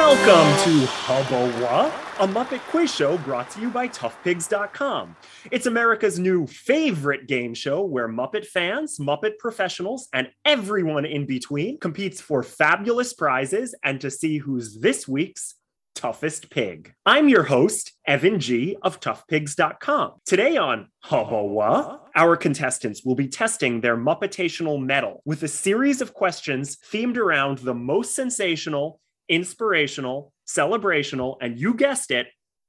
Welcome to Hubba-What, a Muppet quiz show brought to you by ToughPigs.com. It's America's new favorite game show where Muppet fans, Muppet professionals, and everyone in between competes for fabulous prizes and to see who's this week's toughest pig. I'm your host, Evan G. of ToughPigs.com. Today on Hubba-What, our contestants will be testing their Muppetational mettle with a series of questions themed around the most sensational, inspirational, celebrational, and you guessed it,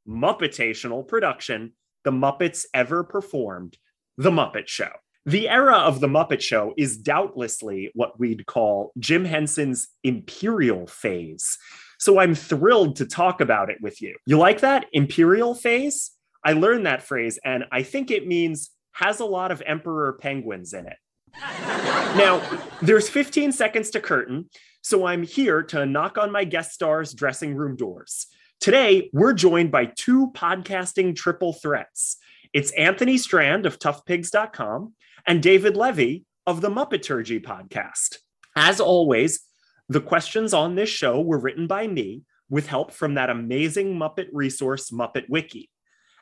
Muppetational production the Muppets ever performed, The Muppet Show. The era of The Muppet Show is doubtlessly what we'd call Jim Henson's imperial phase. So I'm thrilled to talk about it with you. You like that? Imperial phase? I learned that phrase, and I think it means has a lot of emperor penguins in it. Now, there's 15 seconds to curtain, so I'm here to knock on my guest stars' dressing room doors. Today, we're joined by two podcasting triple threats. It's Anthony Strand of toughpigs.com and David Levy of the Muppeturgy podcast. As always, the questions on this show were written by me with help from that amazing Muppet resource, Muppet Wiki.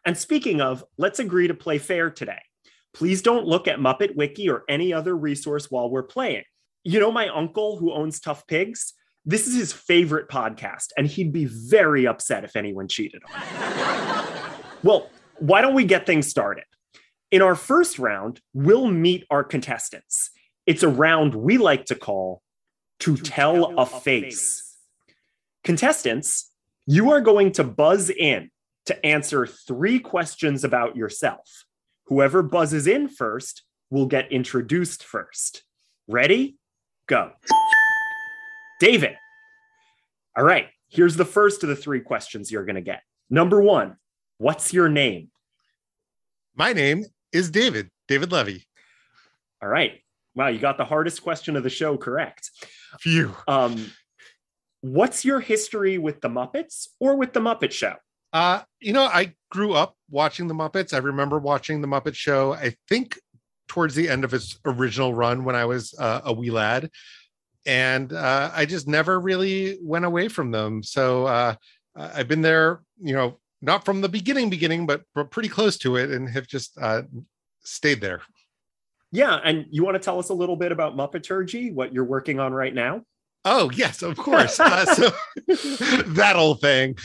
And speaking of, let's agree to play fair today. Please don't look at Muppet Wiki or any other resource while we're playing. You know my uncle who owns Tough Pigs? This is his favorite podcast, and he'd be very upset if anyone cheated on him. Well, why don't we get things started? In our first round, we'll meet our contestants. It's a round we like to call To Tell a Face. Contestants, you are going to buzz in to answer three questions about yourself. Whoever buzzes in first will get introduced first. Ready? Go. David. All right, here's the first of the three questions you're going to get. Number one, what's your name? My name is David, David Levy. All right. Wow, you got the hardest question of the show correct. Phew. What's your history with the Muppets or with the Muppet Show? I grew up watching the Muppets. I remember watching the Muppet Show, I think, towards the end of its original run when I was a wee lad. And I just never really went away from them. So I've been there, not from the beginning, but pretty close to it and have just stayed there. Yeah. And you want to tell us a little bit about Muppeturgy, what you're working on right now? Oh, yes, of course. That old thing.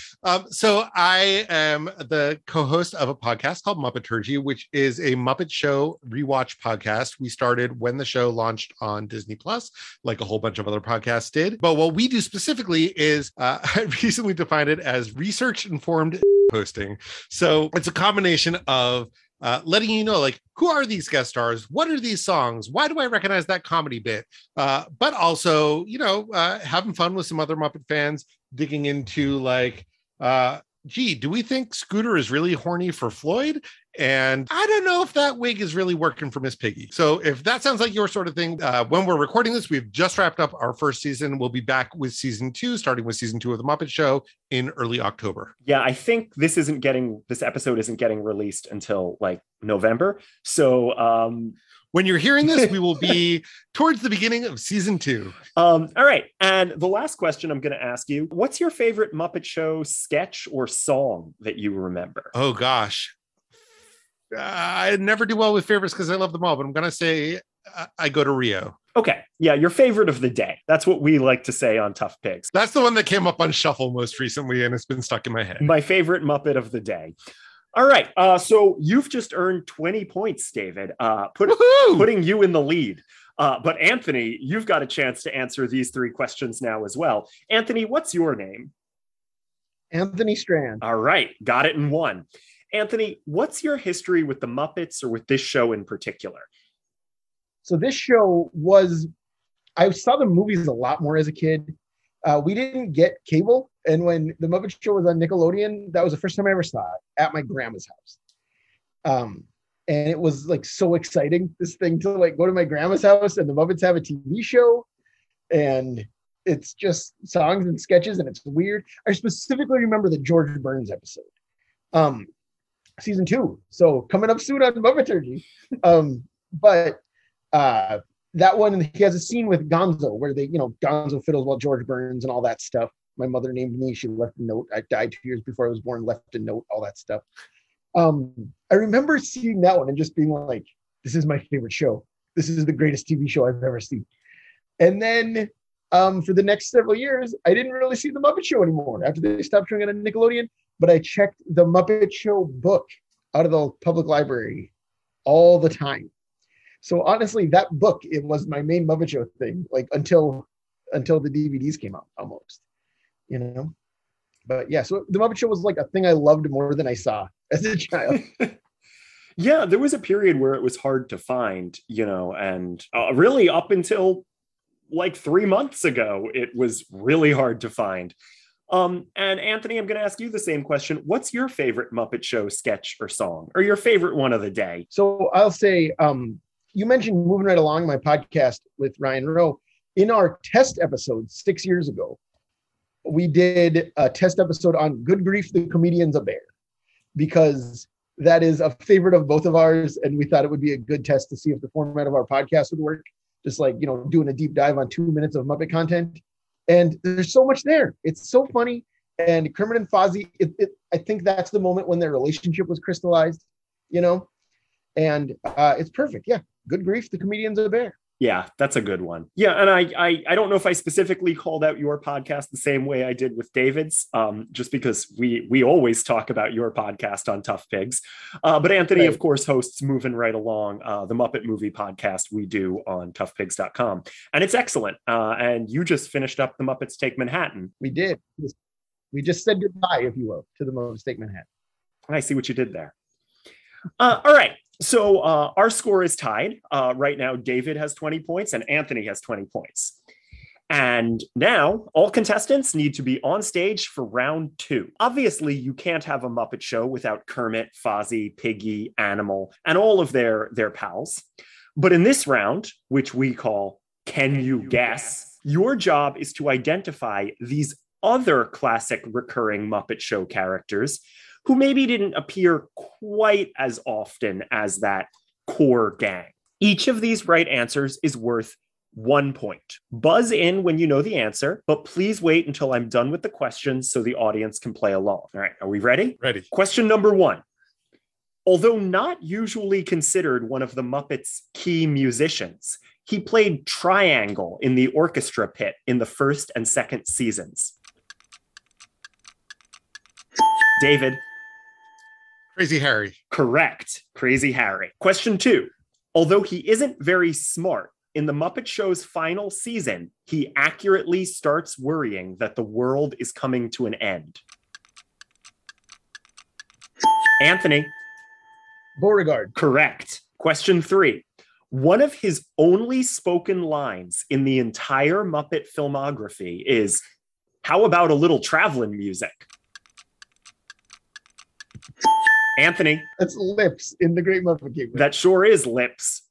So I am the co-host of a podcast called Muppeturgy, which is a Muppet Show rewatch podcast. We started when the show launched on Disney Plus, like a whole bunch of other podcasts did. But what we do specifically is I recently defined it as research-informed hosting. So it's a combination of letting you know, who are these guest stars? What are these songs? Why do I recognize that comedy bit? But also, having fun with some other Muppet fans, digging into do we think Scooter is really horny for Floyd? And I don't know if that wig is really working for Miss Piggy. So if that sounds like your sort of thing, when we're recording this, we've just wrapped up our first season. We'll be back with season two, starting with season 2 of The Muppet Show in early October. Yeah, I think this episode isn't getting released until November. So when you're hearing this, we will be towards the beginning of season 2. All right. And the last question I'm going to ask you, what's your favorite Muppet Show sketch or song that you remember? Oh, gosh. I never do well with favorites because I love them all, but I'm going to say I Go to Rio. Okay. Yeah, your favorite of the day. That's what we like to say on Tough Pigs. That's the one that came up on Shuffle most recently, and it's been stuck in my head. My favorite Muppet of the day. All right. So you've just earned 20 points, David, putting you in the lead. But Anthony, you've got a chance to answer these three questions now as well. Anthony, what's your name? Anthony Strand. All right. Got it in one. Anthony, what's your history with the Muppets or with this show in particular? So this show I saw the movies a lot more as a kid. We didn't get cable. And when the Muppet Show was on Nickelodeon, that was the first time I ever saw it at my grandma's house. And it was so exciting, this thing to go to my grandma's house and the Muppets have a TV show. And it's just songs and sketches and it's weird. I specifically remember the George Burns episode. Season 2. So coming up soon on Muppeturgy. But that one, he has a scene with Gonzo where Gonzo fiddles while George Burns and all that stuff. My mother named me. She left a note. I died 2 years before I was born, left a note, all that stuff. I remember seeing that one and just being like, this is my favorite show. This is the greatest TV show I've ever seen. And then for the next several years, I didn't really see The Muppet Show anymore after they stopped showing it on Nickelodeon. But I checked The Muppet Show book out of the public library all the time. So honestly, that book, it was my main Muppet Show thing, like until the DVDs came out almost, you know? But yeah, so The Muppet Show was like a thing I loved more than I saw as a child. Yeah, there was a period where it was hard to find, you know, and really up until like 3 months ago, it was really hard to find. And Anthony, I'm going to ask you the same question. What's your favorite Muppet Show sketch or song, or your favorite one of the day? So I'll say, you mentioned Moving Right Along, my podcast with Ryan Rowe. In our test episode 6 years ago, we did a test episode on Good Grief, the Comedian's a Bear, because that is a favorite of both of ours. And we thought it would be a good test to see if the format of our podcast would work. Just like, you know, doing a deep dive on 2 minutes of Muppet content. And there's so much there. It's so funny. And Kermit and Fozzie, I think that's the moment when their relationship was crystallized, you know, and it's perfect. Yeah. Good Grief, the Comedian's a Bear. Yeah, that's a good one. Yeah, and I don't know if I specifically called out your podcast the same way I did with David's, just because we always talk about your podcast on Tough Pigs. But Anthony, right, of course, hosts Moving Right Along, the Muppet Movie podcast we do on ToughPigs.com. And it's excellent. And you just finished up The Muppets Take Manhattan. We did. We just said goodbye, if you will, to The Muppets Take Manhattan. I see what you did there. All right. So our score is tied right now. David has 20 points and Anthony has 20 points. And now all contestants need to be on stage for round two. Obviously, you can't have a Muppet Show without Kermit, Fozzie, Piggy, Animal, and all of their pals. But in this round, which we call Can You Guess?, your job is to identify these other classic recurring Muppet Show characters who maybe didn't appear quite as often as that core gang. Each of these right answers is worth 1 point. Buzz in when you know the answer, but please wait until I'm done with the questions so the audience can play along. All right, are we ready? Ready. Question number one. Although not usually considered one of the Muppets' key musicians, he played triangle in the orchestra pit in the first and second seasons. David. Crazy Harry. Correct. Crazy Harry. Question two. Although he isn't very smart, in The Muppet Show's final season, he accurately starts worrying that the world is coming to an end. Anthony. Beauregard. Correct. Question three. One of his only spoken lines in the entire Muppet filmography is, "How about a little traveling music?" Anthony. That's Lips in The Great Muppet Game. That sure is Lips.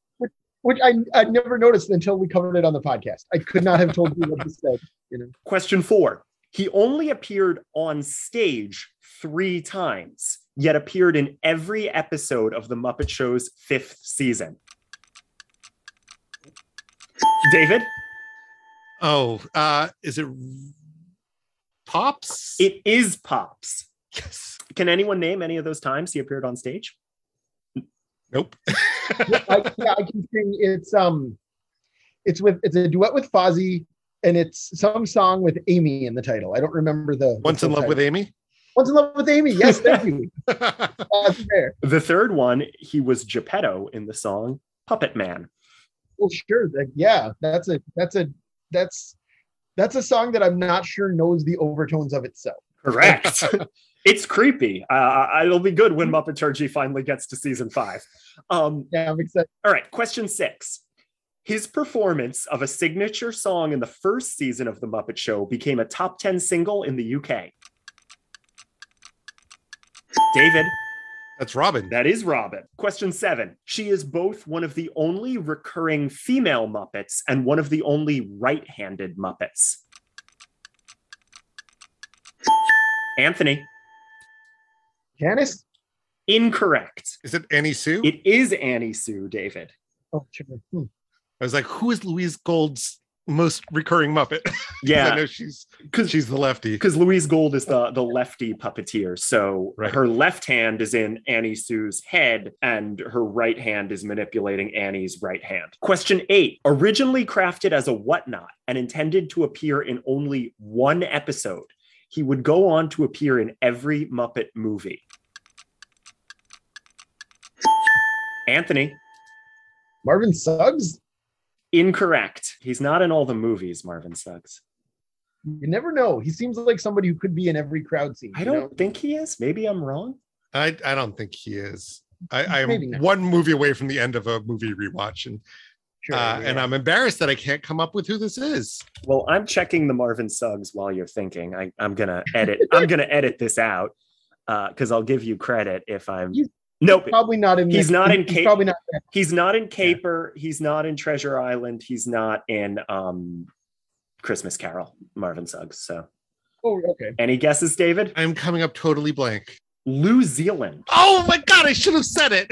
Which I never noticed until we covered it on the podcast. I could not have told you what he said. You know. Question four. He only appeared on stage 3 times, yet appeared in every episode of The Muppet Show's 5th season. David? Oh, is it Pops? It is Pops. Yes. Can anyone name any of those times he appeared on stage? Nope. I can sing. It's a duet with Fozzie, and it's some song with Amy in the title. I don't remember the Once in Love with Amy? Once in Love with Amy. Yes, thank you. That's fair. The third one, he was Geppetto in the song Puppet Man. Well, sure. Yeah, that's a song that I'm not sure knows the overtones of itself. Correct. It's creepy. It'll be good when Muppeturgy finally gets to season 5. Yeah, I'm excited. All right, question 6. His performance of a signature song in the first season of The Muppet Show became a top 10 single in the UK. David. That's Robin. That is Robin. Question 7. She is both one of the only recurring female Muppets and one of the only right-handed Muppets. Anthony. Janice? Incorrect. Is it Annie Sue? It is Annie Sue, David. Oh, sure. I was like, who is Louise Gold's most recurring Muppet. Yeah, I know she's the lefty. Because Louise Gold is the lefty puppeteer. So her left hand is in Annie Sue's head and her right hand is manipulating Annie's right hand. Question 8. Originally crafted as a whatnot and intended to appear in only one episode, he would go on to appear in every Muppet movie. Anthony. Marvin Suggs? Incorrect. He's not in all the movies, Marvin Suggs. You never know. He seems like somebody who could be in every crowd scene. I don't think he is. Maybe I'm wrong. I don't think he is. I am one movie away from the end of a movie rewatch, and and I'm embarrassed that I can't come up with who this is. Well, I'm checking the Marvin Suggs while you're thinking. I'm gonna edit. I'm gonna edit this out because I'll give you credit if I'm. Nope. Probably not in. He's not in. He's not in Caper. Yeah. He's not in Treasure Island. He's not in Christmas Carol. Marvin Suggs. So. Oh, okay. Any guesses, David? I'm coming up totally blank. Lou Zealand. Oh my God! I should have said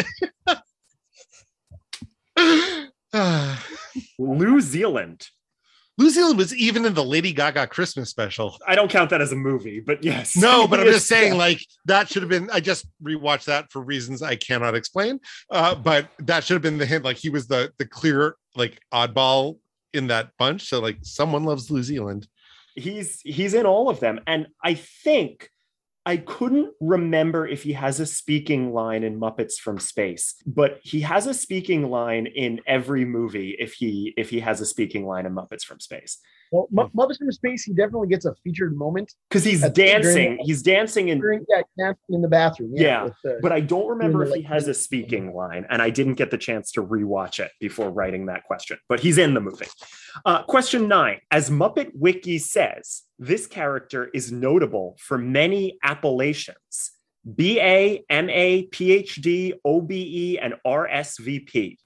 it. Lou Zealand. Lou Zealand was even in the Lady Gaga Christmas special. I don't count that as a movie, but yes. No, but I'm just saying, like, that should have been, I just rewatched that for reasons I cannot explain, but that should have been the hint. Like, he was the clear, like, oddball in that bunch. So, like, someone loves Lou Zealand. He's in all of them. And I think, I couldn't remember if he has a speaking line in Muppets from Space, but he has a speaking line in every movie if he has a speaking line in Muppets from Space. Well, Muppets from Space, he definitely gets a featured moment. Because he's dancing. He's dancing in the bathroom. Yeah, but I don't remember if he has a speaking line, and I didn't get the chance to rewatch it before writing that question. But he's in the movie. Question 9. As Muppet Wiki says, this character is notable for many appellations: B.A., M.A., Ph.D., OBE, and RSVP.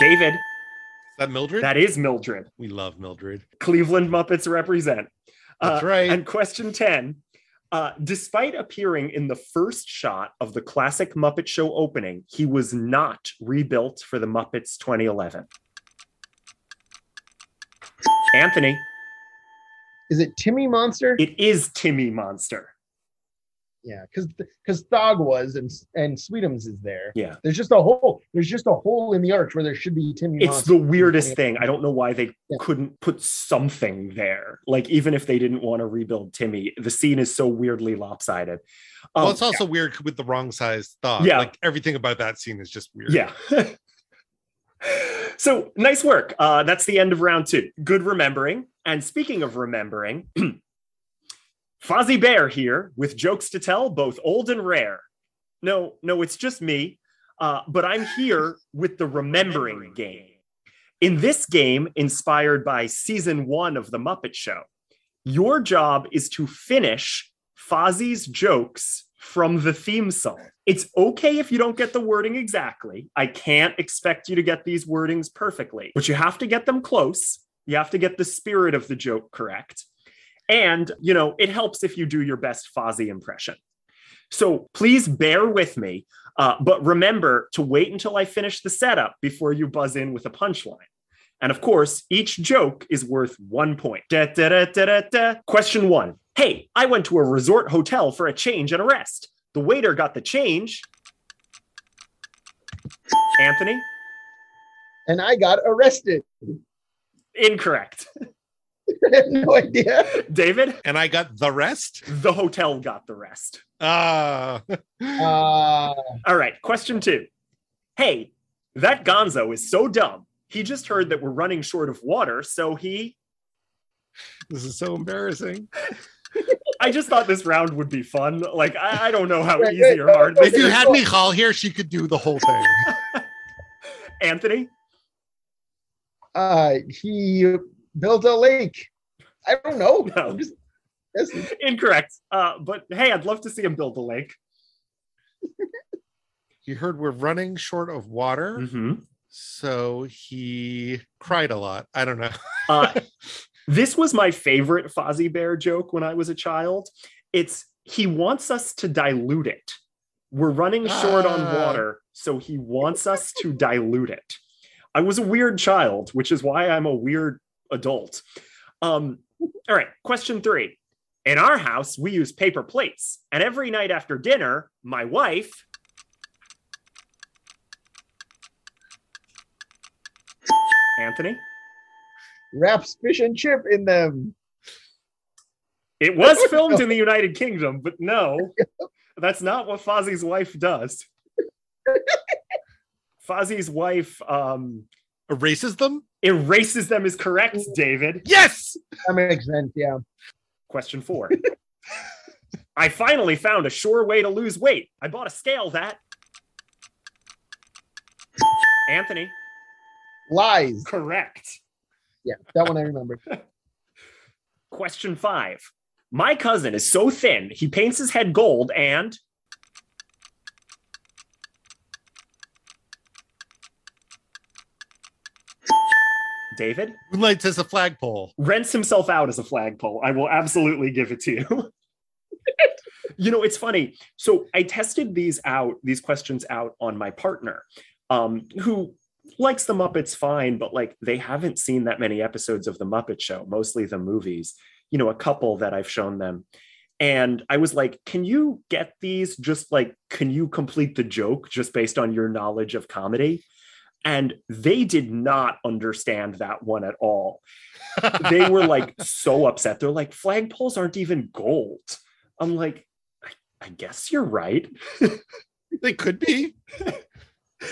David. Is that Mildred? That is Mildred. We love Mildred. Cleveland Muppets represent. That's right. And question 10. Despite appearing in the first shot of the classic Muppet Show opening, he was not rebuilt for the Muppets 2011. Anthony. Is it Timmy Monster? It is Timmy Monster. Yeah, because Thog was and Sweetums is there. Yeah. There's just a hole in the arch where there should be Timmy Monster. It's the weirdest thing. I don't know why they couldn't put something there. Like, even if they didn't want to rebuild Timmy, the scene is so weirdly lopsided. Well, it's also weird with the wrong size Thog. Yeah. Like, everything about that scene is just weird. Yeah. So, nice work. That's the end of round 2. Good remembering. And speaking of remembering, Fozzie Bear here with jokes to tell, both old and rare. No, it's just me. But I'm here with the remembering game. In this game, inspired by season 1 of The Muppet Show, your job is to finish Fozzie's jokes from the theme song. It's okay if you don't get the wording exactly. I can't expect you to get these wordings perfectly, but you have to get them close. You have to get the spirit of the joke correct. And, you know, it helps if you do your best Fozzie impression. So please bear with me, but remember to wait until I finish the setup before you buzz in with a punchline. And of course, each joke is worth 1 point. Question 1. Hey, I went to a resort hotel for a change and a rest. The waiter got the change. Anthony? And I got arrested. Incorrect. I have no idea. David? And I got the rest? The hotel got the rest. All right, question 2. Hey, that Gonzo is so dumb. He just heard that we're running short of water, so he... This is so embarrassing. I just thought this round would be fun. Like, I don't know how easy or hard. If you had Michal here, she could do the whole thing. Anthony? He built a lake. I don't know. No. Incorrect. But hey, I'd love to see him build a lake. He heard we're running short of water. Mm-hmm. So he cried a lot. I don't know. This was my favorite Fozzie Bear joke when I was a child. It's, he wants us to dilute it. We're running short on water, so he wants us to dilute it. I was a weird child, which is why I'm a weird adult. All right, question 3. In our house, we use paper plates. And every night after dinner, my wife... Anthony? Wraps fish and chip in them. It was filmed in the United Kingdom, but no, that's not what Fozzie's wife does. Fozzie's wife... erases them? Erases them is correct, David. Yes! That makes sense, yeah. Question 4. I finally found a sure way to lose weight. I bought a scale that... Anthony. Lies. Correct. Yeah, that one I remember. Question 5. My cousin is so thin, he paints his head gold and... David? Lights as a flagpole. Rents himself out as a flagpole. I will absolutely give it to you. You know, it's funny. So I tested these questions out on my partner, who likes the Muppets fine, but like they haven't seen that many episodes of The Muppet Show, mostly the movies, you know, a couple that I've shown them. And I was like, can you get these? Just like, can you complete the joke just based on your knowledge of comedy? And they did not understand that one at all. They were like so upset. They're like, flagpoles aren't even gold. I'm like, I guess you're right. They could be.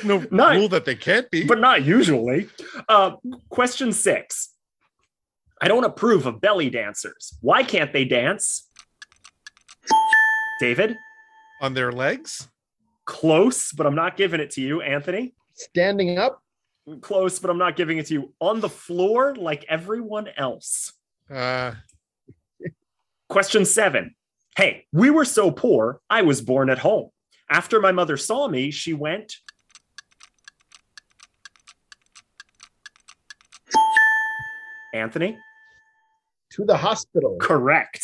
No, not rule that they can't be. But not usually. Question 6. I don't approve of belly dancers. Why can't they dance? David? On their legs? Close, but I'm not giving it to you, Anthony. Standing up? Close, but I'm not giving it to you. On the floor, like everyone else. Question 7. Hey, we were so poor, I was born at home. After my mother saw me, she went... Anthony? To the hospital. Correct.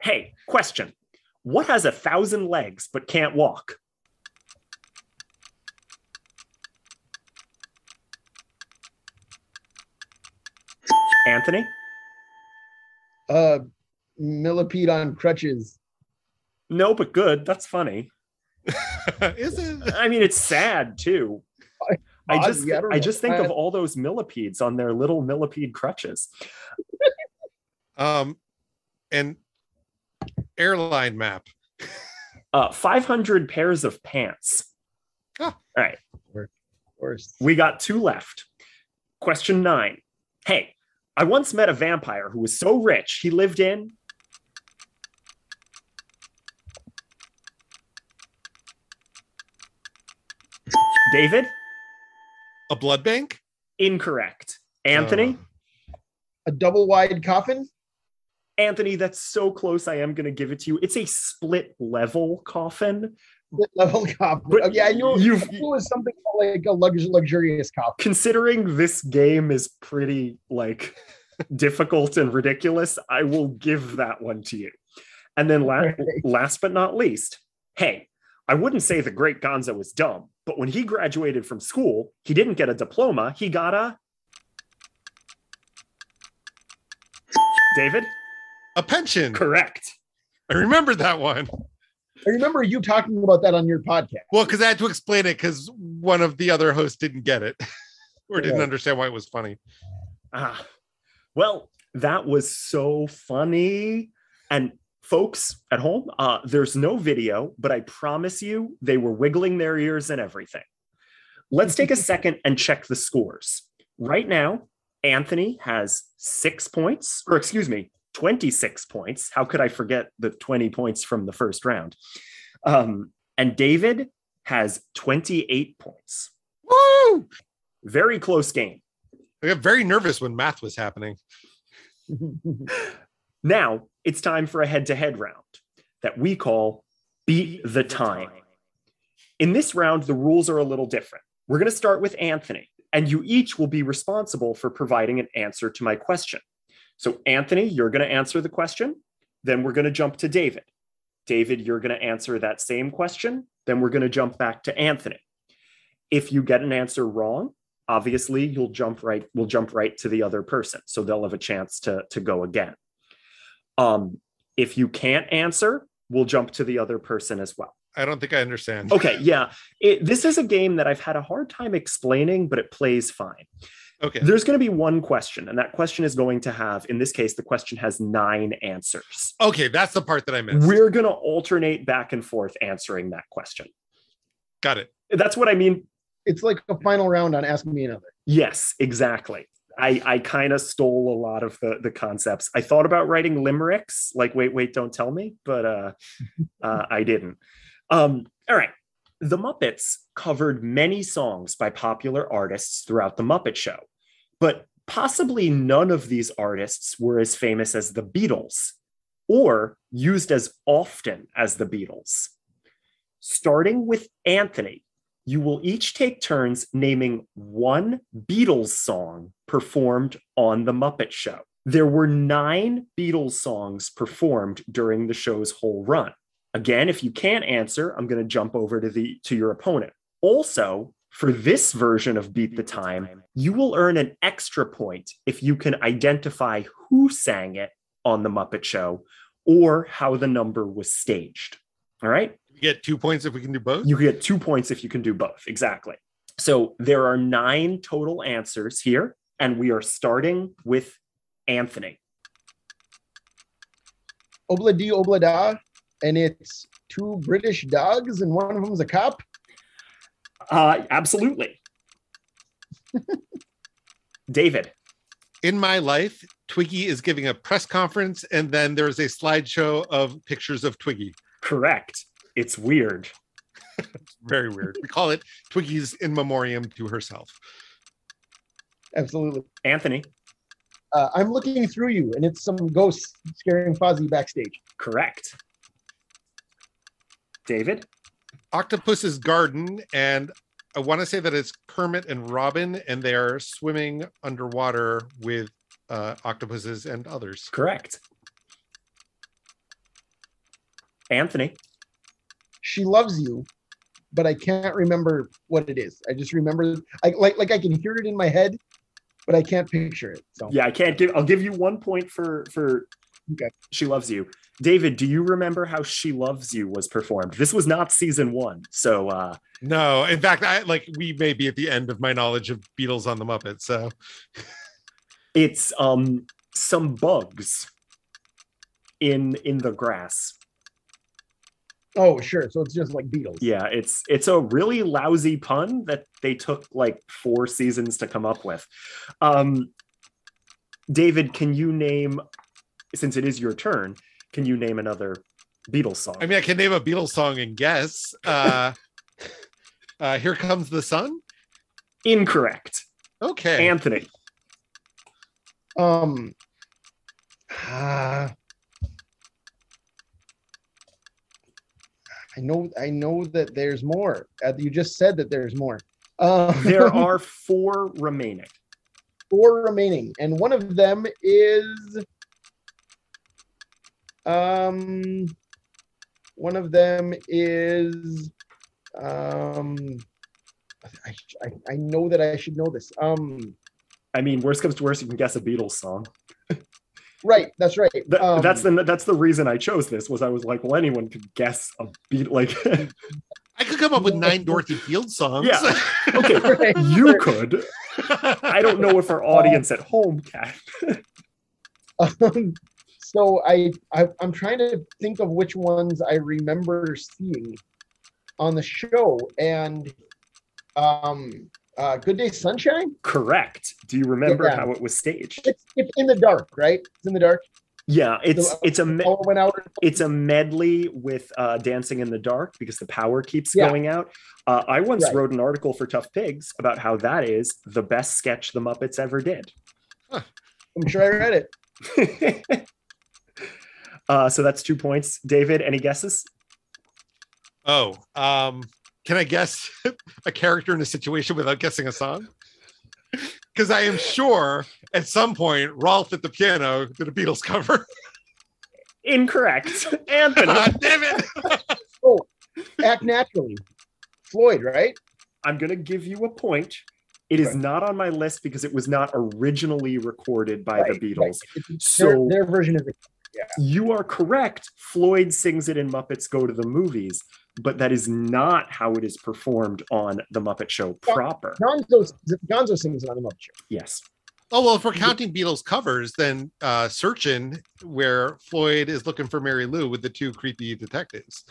Hey, question. What has 1,000 legs but can't walk? Anthony? Millipede on crutches. No, but good. That's funny. Is it? I mean, it's sad too. I just think of all those millipedes on their little millipede crutches. And airline map. 500 pairs of pants. Huh. All right. We got 2 left. Question 9. Hey, I once met a vampire who was so rich he lived in... David? A blood bank? Incorrect. Anthony? A double-wide coffin? Anthony, that's so close. I am going to give it to you. It's a split-level coffin. Split-level coffin. But yeah, I know it was something like a luxurious coffin. Considering this game is pretty, like, difficult and ridiculous, I will give that one to you. And then last but not least, hey, I wouldn't say the great Gonzo is dumb, but when he graduated from school, he didn't get a diploma. He got a... David? A pension. Correct. I remember that one. I remember you talking about that on your podcast. Well, because I had to explain it because one of the other hosts didn't get it or didn't understand why it was funny. Ah, well, that was so funny. And folks at home, there's no video, but I promise you they were wiggling their ears and everything. Let's take a second and check the scores. Right now, Anthony has 26 points. How could I forget the 20 points from the first round? And David has 28 points. Woo! Very close game. I got very nervous when math was happening. Now it's time for a head-to-head round that we call Beat the Time. In this round, the rules are a little different. We're going to start with Anthony, and you each will be responsible for providing an answer to my question. So, Anthony, you're going to answer the question. Then we're going to jump to David. David, you're going to answer that same question. Then we're going to jump back to Anthony. If you get an answer wrong, obviously we'll jump right to the other person. So they'll have a chance to go again. If you can't answer, we'll jump to the other person as well. I don't think I understand. Okay, yeah. This is a game that I've had a hard time explaining, but it plays fine. Okay. There's going to be one question, and that question is going to have, in this case, the question has 9 answers. Okay, that's the part that I missed. We're going to alternate back and forth answering that question. Got it. That's what I mean. It's like a final round on Ask Me Another. Yes, exactly. I kind of stole a lot of the concepts. I thought about writing limericks, like, wait, don't tell me, but I didn't. All right. The Muppets covered many songs by popular artists throughout The Muppet Show, but possibly none of these artists were as famous as the Beatles or used as often as the Beatles. Starting with Anthony, you will each take turns naming one Beatles song performed on The Muppet Show. There were 9 Beatles songs performed during the show's whole run. Again, if you can't answer, I'm going to jump over to your opponent. Also, for this version of Beat the Time, you will earn an extra point if you can identify who sang it on The Muppet Show or how the number was staged. All right? You get 2 points if we can do both? You get 2 points if you can do both, exactly. So there are 9 total answers here, and we are starting with Anthony. Obla di obla da, and it's 2 British dogs, and one of them is a cop? Absolutely. David. In My Life, Twiggy is giving a press conference, and then there's a slideshow of pictures of Twiggy. Correct. It's weird. Very weird. We call it Twiggy's In Memoriam to Herself. Absolutely. Anthony. I'm Looking Through You, and it's some ghosts scaring Fozzie backstage. Correct. David. Octopus's Garden, and I want to say that it's Kermit and Robin, and they are swimming underwater with octopuses and others. Correct. Anthony. She Loves You, but I can't remember what it is. I just remember, I can hear it in my head, but I can't picture it. So. Yeah, I'll give you 1 point for okay. She Loves You. David, do you remember how She Loves You was performed? This was not season 1, so. No, in fact, we may be at the end of my knowledge of Beatles on the Muppets, so. It's some bugs in the grass. Oh, sure. So it's just like Beatles. Yeah, it's a really lousy pun that they took 4 seasons to come up with. David, can you name, since it is your turn, can you name another Beatles song? I mean, I can name a Beatles song and guess. Here Comes the Sun? Incorrect. Okay. Anthony. I know that there's more. You just said that there's more. There are 4 remaining. 4 remaining. And one of them is... I know that I should know this. I mean, worst comes to worst, you can guess a Beatles song. Right, that's right. That's the reason I chose this, was I was like, well, anyone could guess a beat. I could come up with 9 Dorothy Field songs. Yeah, okay, right. You could. I don't know if our audience at home can. So I'm trying to think of which ones I remember seeing on the show, and Good Day Sunshine? Correct. Do you remember how it was staged? It's in the dark, right? It's in the dark. Yeah, it's a medley with Dancing in the Dark, because the power keeps going out. I once wrote an article for Tough Pigs about how that is the best sketch the Muppets ever did. Huh. I'm sure I read it. So that's 2 points. David, any guesses? Oh, can I guess a character in a situation without guessing a song? Because I am sure at some point Rolf at the piano did a Beatles cover. Incorrect. Anthony. Damn it. Oh, Act Naturally. Floyd, right? I'm going to give you a point. It is not on my list because it was not originally recorded by the Beatles. Right. So their version of it. Yeah. You are correct. Floyd sings it in Muppets Go to the Movies, but that is not how it is performed on The Muppet Show proper. Gonzo sings it on The Muppet Show. Yes. Oh, well, if we're counting Beatles covers, then Searchin', where Floyd is looking for Mary Lou with the two creepy detectives,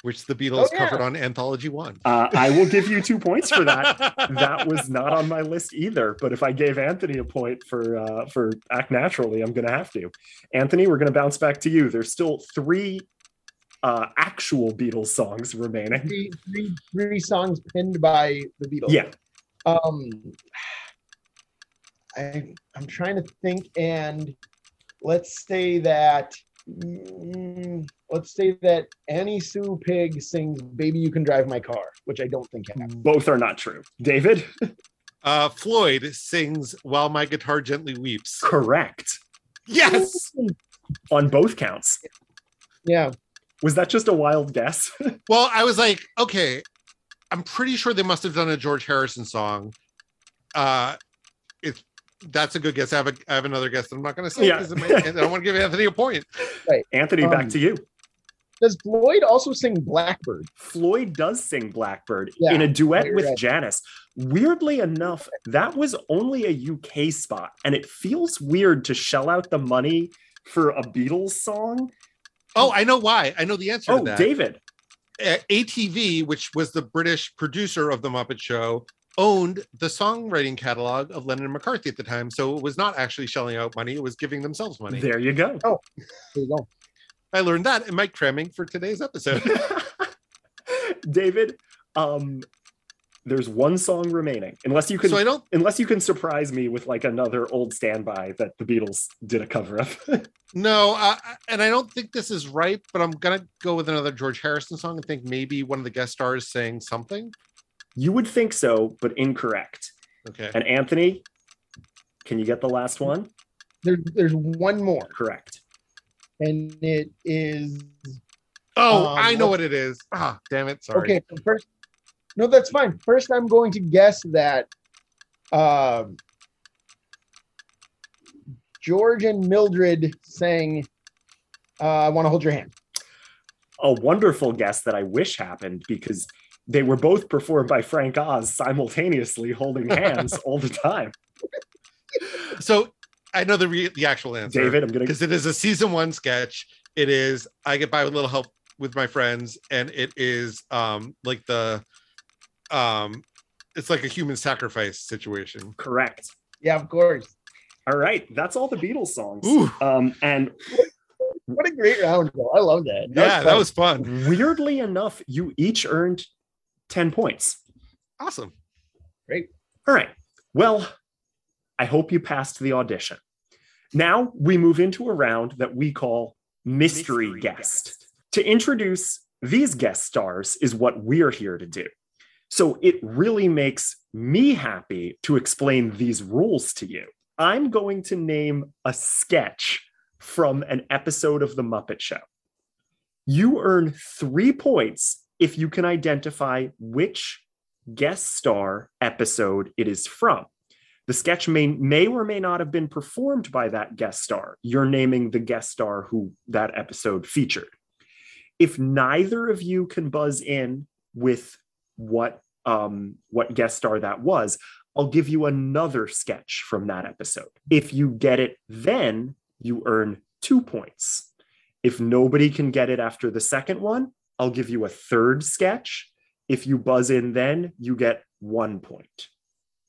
which the Beatles covered on Anthology 1. I will give you 2 points for that. That was not on my list either. But if I gave Anthony a point for Act Naturally, I'm going to have to. Anthony, we're going to bounce back to you. There's still three actual Beatles songs remaining. Three songs penned by the Beatles. Yeah. I'm trying to think, and let's say that Annie Sue Pig sings Baby You Can Drive My Car, which I don't think happens. Both are not true. David? Floyd sings While My Guitar Gently Weeps. Correct. Yes! On both counts. Yeah. Was that just a wild guess? Well, I was like, okay, I'm pretty sure they must have done a George Harrison song. That's a good guess. I have another guess that I'm not going to say because I don't want to give Anthony a point. Right. Anthony, back to you. Does Floyd also sing Blackbird? Floyd does sing Blackbird in a duet with Janice. Weirdly enough, that was only a UK spot, and it feels weird to shell out the money for a Beatles song. Oh, I know why. I know the answer to that. Oh, David. ATV, which was the British producer of The Muppet Show, owned the songwriting catalog of Lennon and McCartney at the time, so it was not actually shelling out money, it was giving themselves money. There you go. Oh, there you go. I learned that in my cramming for today's episode. David, there's one song remaining. Unless you can surprise me with like another old standby that the Beatles did a cover of. No, and I don't think this is right, but I'm gonna go with another George Harrison song and think maybe one of the guest stars sang something. You would think so, but incorrect. Okay. And Anthony, can you get the last one? There's one more. Correct. And it is... Oh, I know what it is. Ah, damn it. Sorry. Okay. First, no, that's fine. First, I'm going to guess that George and Mildred sang I Want to Hold Your Hand. A wonderful guess that I wish happened because... They were both performed by Frank Oz simultaneously, holding hands all the time. So I know the actual answer, David. Because it is a season one sketch. It is I Get By With a Little Help With My Friends, and it is it's like a human sacrifice situation. Correct. Yeah, of course. All right, that's all the Beatles songs. Ooh. And. What a great round! Though. I love that. That was fun. Weirdly enough, you each earned 10 points. Awesome. Great. All right. Well, I hope you passed the audition. Now we move into a round that we call Mystery Guest. To introduce these guest stars is what we're here to do. So it really makes me happy to explain these rules to you. I'm going to name a sketch from an episode of The Muppet Show. You earn 3 points if you can identify which guest star episode it is from. The sketch may or may not have been performed by that guest star. You're naming the guest star who that episode featured. If neither of you can buzz in with what guest star that was, I'll give you another sketch from that episode. If you get it then, you earn 2 points. If nobody can get it after the second one, I'll give you a third sketch. If you buzz in then, you get 1 point,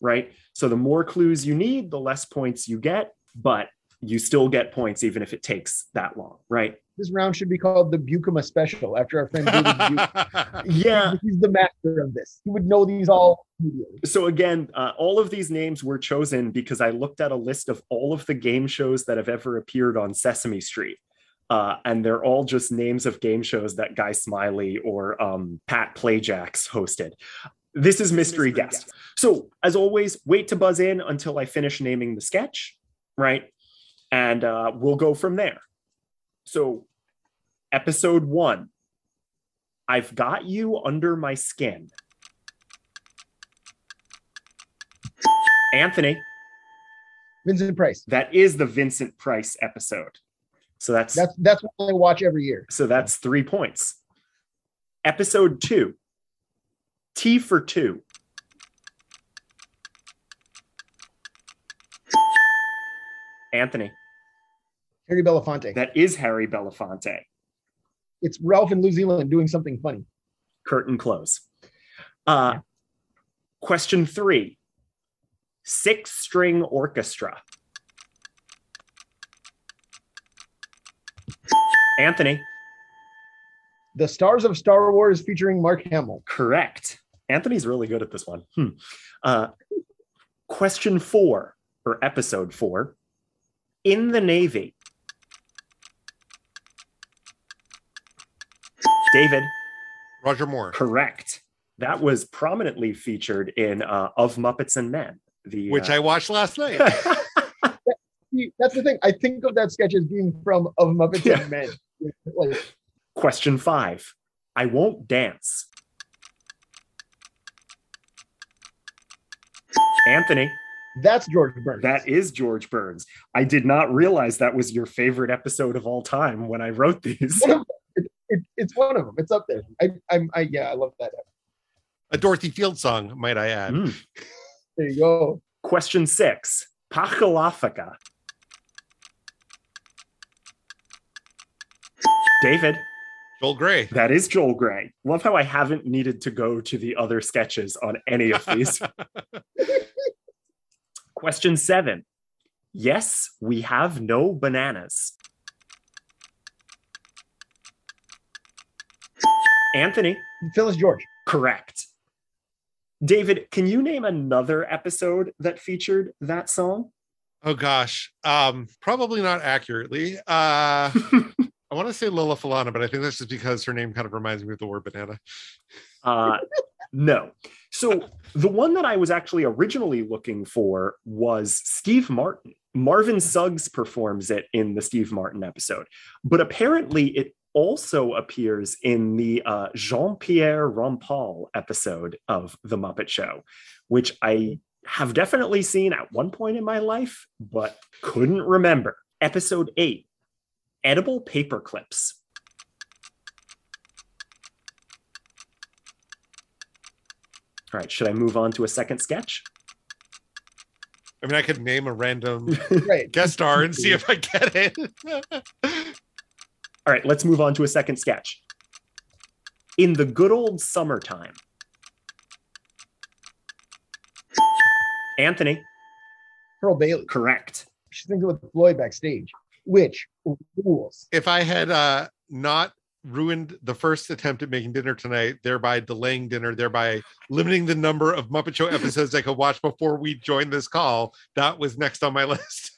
right? So the more clues you need, the less points you get, but you still get points even if it takes that long, right? This round should be called the Bukema Special after our friend David Bukema. Yeah. He's the master of this. He would know these all immediately. So again, all of these names were chosen because I looked at a list of all of the game shows that have ever appeared on Sesame Street. And they're all just names of game shows that Guy Smiley or Pat Plajax hosted. This is Mystery Guest. So, as always, wait to buzz in until I finish naming the sketch, right? And we'll go from there. So, Episode 1. I've Got You Under My Skin. Anthony. Vincent Price. That is the Vincent Price episode. So that's what I watch every year. So that's 3 points. Episode 2. T for 2. Anthony. Harry Belafonte. That is Harry Belafonte. It's Ralph and Lou Zealand doing something funny. Curtain close. Yeah. Question 3. 6-string orchestra. Anthony. The Stars of Star Wars featuring Mark Hamill. Correct. Anthony's really good at this one. Question 4, or episode 4. In the Navy. David. Roger Moore. Correct. That was prominently featured in Of Muppets and Men. Which I watched last night. That's the thing. I think of that sketch as being from Of Muppets and Men. Question 5. I Won't Dance. Anthony. That's George Burns. That is George Burns. I did not realize that was your favorite episode of all time when I wrote these. It's one of them. It's up there. I love that. A Dorothy Field song, might I add. There you go. Question 6. Pachalafaka. David. Joel Gray. That is Joel Gray. Love how I haven't needed to go to the other sketches on any of these. Question 7. Yes, we have no bananas. Anthony. Phyllis George. Correct. David, can you name another episode that featured that song? Oh, gosh. Probably not accurately. I want to say Lola Falana, but I think that's just because her name kind of reminds me of the word banana. No. So the one that I was actually originally looking for was Steve Martin. Marvin Suggs performs it in the Steve Martin episode, but apparently it also appears in the Jean-Pierre Rampal episode of The Muppet Show, which I have definitely seen at one point in my life, but couldn't remember. Episode 8, Edible Paperclips. All right, should I move on to a second sketch? I mean, I could name a random guest star and see if I get it. All right, let's move on to a second sketch. In the Good Old Summertime. Anthony. Pearl Bailey. Correct. She's thinking with Floyd backstage, which rules. If I had not ruined the first attempt at making dinner tonight, thereby delaying dinner, thereby limiting the number of Muppet Show episodes I could watch before we joined this call, that was next on my list.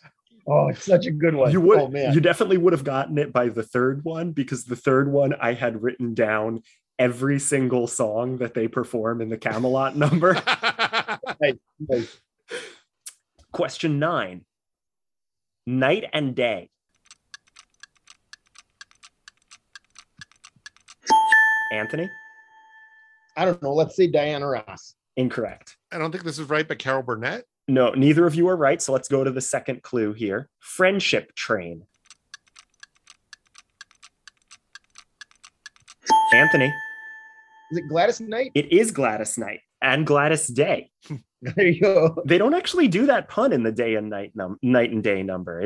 Oh, it's such a good one. You definitely would have gotten it by the third one, because the third one I had written down every single song that they perform in the Camelot number. Nice. Question 9. Night and Day. Anthony? I don't know. Let's say Diana Ross. Incorrect. I don't think this is right, but Carol Burnett? No, neither of you are right. So let's go to the second clue here. Friendship Train. Anthony? Is it Gladys Knight? It is Gladys Knight and Gladys Day. There you go. They don't actually do that pun in the day and night night and day number.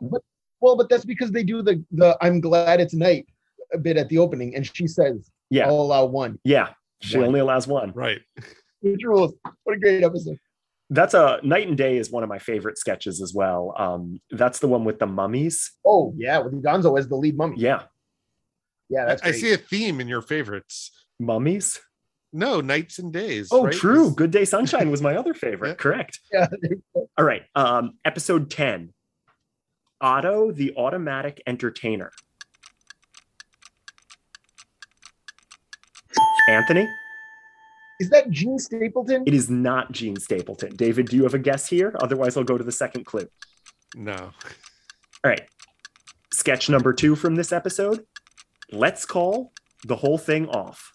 But that's because they do the I'm glad it's night a bit at the opening, and she says, I'll allow one. Yeah, she only allows one. Right. Which rules. What a great episode. That's Night and Day is one of my favorite sketches as well. That's the one with the mummies. Oh, yeah, with Gonzo as the lead mummy. Yeah. Yeah, that's great. I see a theme in your favorites. Mummies? No, Nights and Days. Oh, right? True. Good Day Sunshine was my other favorite. Yeah. Correct. Yeah. All right. Episode 10. Otto the Automatic Entertainer. Anthony? Is that Gene Stapleton? It is not Gene Stapleton. David, do you have a guess here? Otherwise, I'll go to the second clue. No. All right. Sketch number 2 from this episode. Let's call the whole thing off.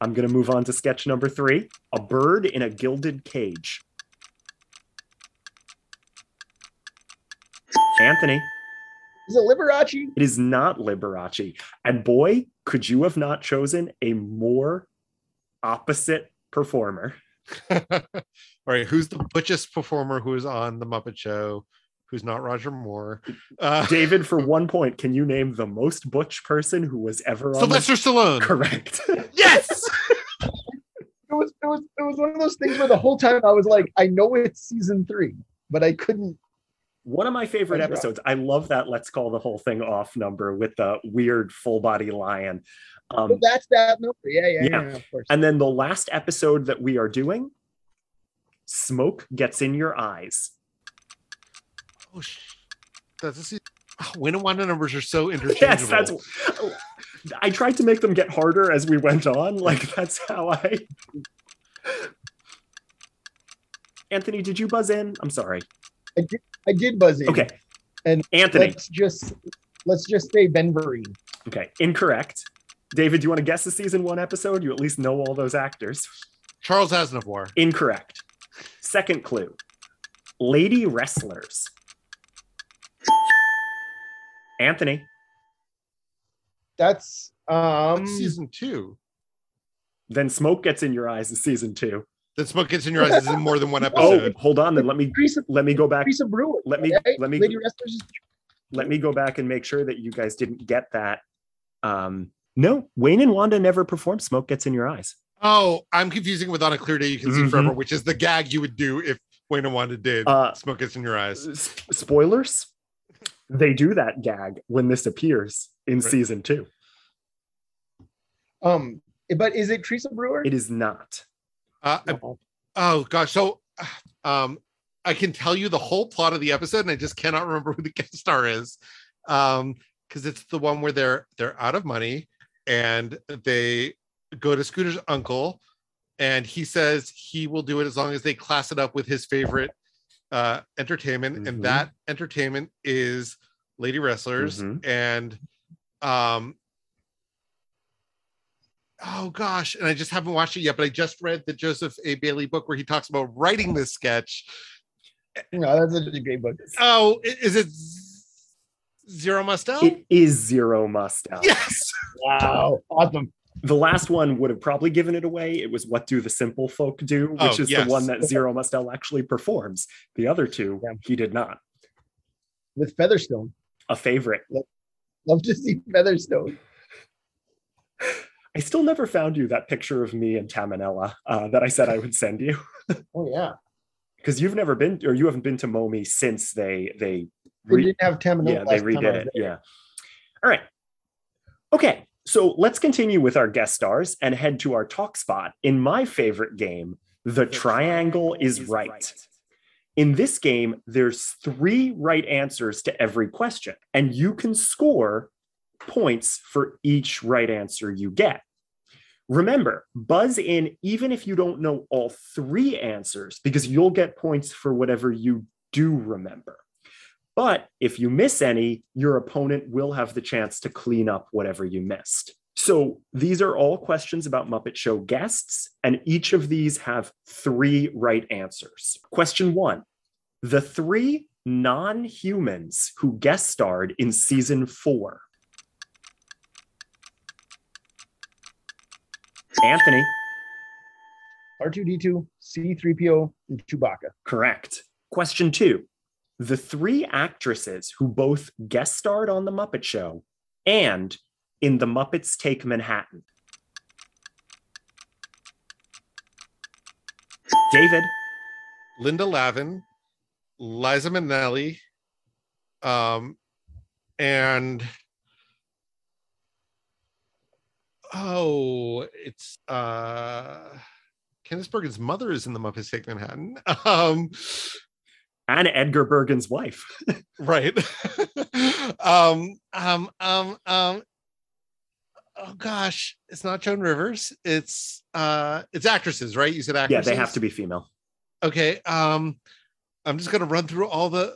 I'm going to move on to sketch number 3, a bird in a gilded cage. Anthony. Is it Liberace? It is not Liberace. And boy, could you have not chosen a more opposite performer. All right. Who's the butchest performer who is on The Muppet Show? Who's not Roger Moore? David, for 1 point, can you name the most butch person who was ever on? Sylvester Stallone. Correct. Yes. It was one of those things where the whole time I was like, I know it's season 3, but I couldn't. One of my favorite episodes. I love that "Let's call the whole thing off" number with the weird full body lion. So that's that number. Yeah, of course. And then the last episode that we are doing, Smoke Gets in Your Eyes. Oh, win and Wanda numbers are so interchangeable. Yes, that's. I tried to make them get harder as we went on. Like that's how I. Anthony, did you buzz in? I'm sorry. I did buzz in. Okay. And Anthony, let's just say Ben Vereen. Okay, incorrect. David, do you want to guess the season 1 episode? You at least know all those actors. Charles Aznavour. Incorrect. Second clue. Lady Wrestlers. Anthony. That's season 2. Then Smoke Gets in Your Eyes is season 2. That Smoke Gets in Your Eyes is in more than one episode. Oh, hold on. Then let me go back. Let me go back and make sure that you guys didn't get that. No, Wayne and Wanda never performed Smoke Gets in Your Eyes. Oh, I'm confusing it with On a Clear Day You Can See Forever, which is the gag you would do if Wayne and Wanda did Smoke Gets in Your Eyes. Spoilers. They do that gag when this appears in season 2. But is it Teresa Brewer? It is not. Oh gosh! So, I can tell you the whole plot of the episode, and I just cannot remember who the guest star is, because it's the one where they're out of money, and they go to Scooter's uncle, and he says he will do it as long as they class it up with his favorite entertainment, and that entertainment is Lady Wrestlers, and oh gosh, and I just haven't watched it yet, but I just read the Joseph A. Bailey book where he talks about writing this sketch. No, that's a great book. Oh, is it Zero Mostel? It is Zero Mostel. Yes. Wow. Awesome. The last one would have probably given it away. It was What Do the Simple Folk Do, which is the one that Zero Mostel actually performs. The other two, he did not. With Featherstone. A favorite. Love to see Featherstone. I still never found you that picture of me and Tamanella that I said I would send you. Oh yeah, because you've never been, or you haven't been to Momi since they didn't have Tamanella. Yeah, they redid it. Yeah. All right. Okay, so let's continue with our guest stars and head to our talk spot. In my favorite game, the triangle is right. In this game, there's 3 right answers to every question, and you can score points for each right answer you get. Remember, buzz in even if you don't know all 3 answers, because you'll get points for whatever you do remember. But if you miss any, your opponent will have the chance to clean up whatever you missed. So these are all questions about Muppet Show guests, and each of these have 3 right answers. Question 1, the 3 non-humans who guest starred in season 4. Anthony. R2-D2, C-3PO, and Chewbacca. Correct. Question 2. The 3 actresses who both guest starred on The Muppet Show and in The Muppets Take Manhattan. David. Linda Lavin, Liza Minnelli, and... Oh, it's Candace Bergen's mother is in The Muppets Take Manhattan. And Edgar Bergen's wife. Right. Oh gosh, it's not Joan Rivers. It's actresses, right? You said actresses. Yeah, they have to be female. Okay. I'm just gonna run through all the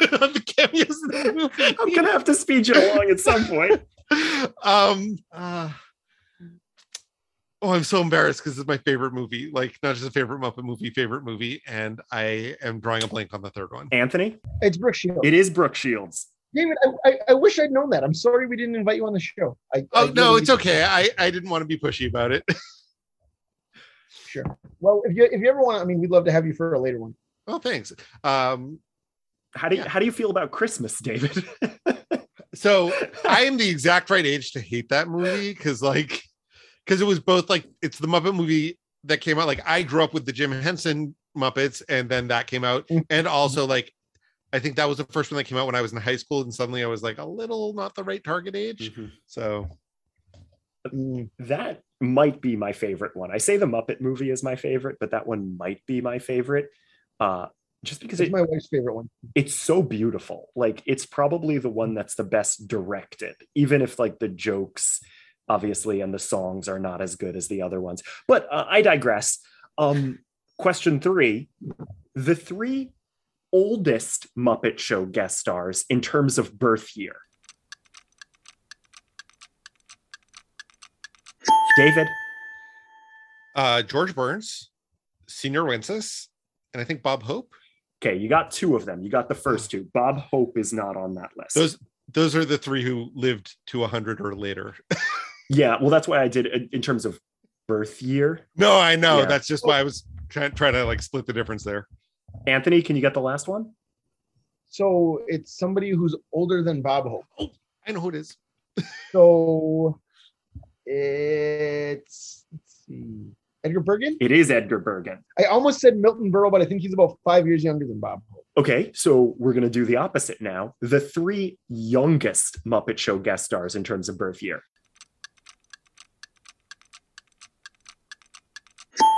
on the cameos in the movie. I'm gonna have to speed you along at some point. Oh, I'm so embarrassed because it's my favorite movie. Like, not just a favorite Muppet movie, favorite movie. And I am drawing a blank on the third one. Anthony? It's Brooke Shields. It is Brooke Shields. David, I wish I'd known that. I'm sorry we didn't invite you on the show. No, it's okay. I didn't want to be pushy about it. Sure. Well, if you ever want, I mean, we'd love to have you for a later one. Oh, thanks. How do you feel about Christmas, David? So I am the exact right age to hate that movie because it was both like it's the Muppet movie that came out. Like I grew up with the Jim Henson Muppets, and then that came out, and also like I think that was the first one that came out when I was in high school, and suddenly I was like a little not the right target age. Mm-hmm. So that might be my favorite one. I say the Muppet movie is my favorite, but that one might be my favorite. Just because it's my wife's favorite one. It's so beautiful. Like it's probably the one that's the best directed, even if like the jokes obviously and the songs are not as good as the other ones. But I digress. Question 3, the 3 oldest Muppet Show guest stars in terms of birth year. David? George Burns, Senior Wences, and I think Bob Hope. Okay, you got 2 of them. You got the first 2. Bob Hope is not on that list. Those are the 3 who lived to 100 or later. Yeah, well, that's why I did in terms of birth year. No, I know. Yeah. That's just why I was trying to like split the difference there. Anthony, can you get the last one? So it's somebody who's older than Bob Hope. Oh, I know who it is. So it's, let's see. Edgar Bergen? It is Edgar Bergen. I almost said Milton Berle, but I think he's about 5 years younger than Bob. Okay, so we're going to do the opposite now. The 3 youngest Muppet Show guest stars in terms of birth year.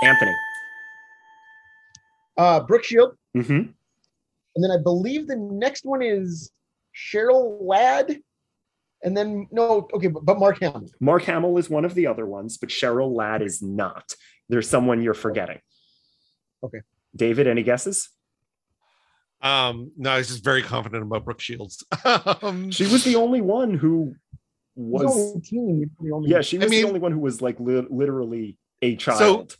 Anthony. Brooke Shields. Mm-hmm. And then I believe the next one is Cheryl Ladd. And then, no, okay, but Mark Hamill. Mark Hamill is one of the other ones, but Cheryl Ladd is not. There's someone you're forgetting. Okay. David, any guesses? No, I was just very confident about Brooke Shields. She was the only one who was... Yeah, she was the only one who was like literally a child.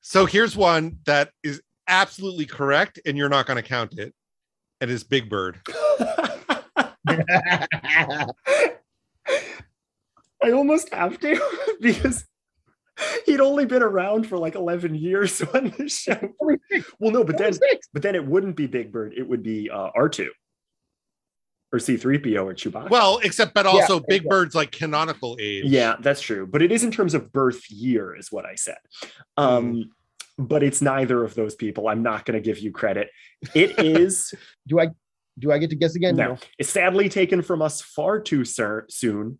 So here's one that is absolutely correct, and you're not going to count it. And it's Big Bird. I almost have to because he'd only been around for like 11 years on the show. Well, no, but then it wouldn't be Big Bird. It would be R2 or C-3PO or Chewbacca. Well, except but also yeah, Big Bird's like canonical age. Yeah, that's true. But it is in terms of birth year is what I said. But it's neither of those people. I'm not going to give you credit. It is. Do I get to guess again? No. It's sadly taken from us far too soon.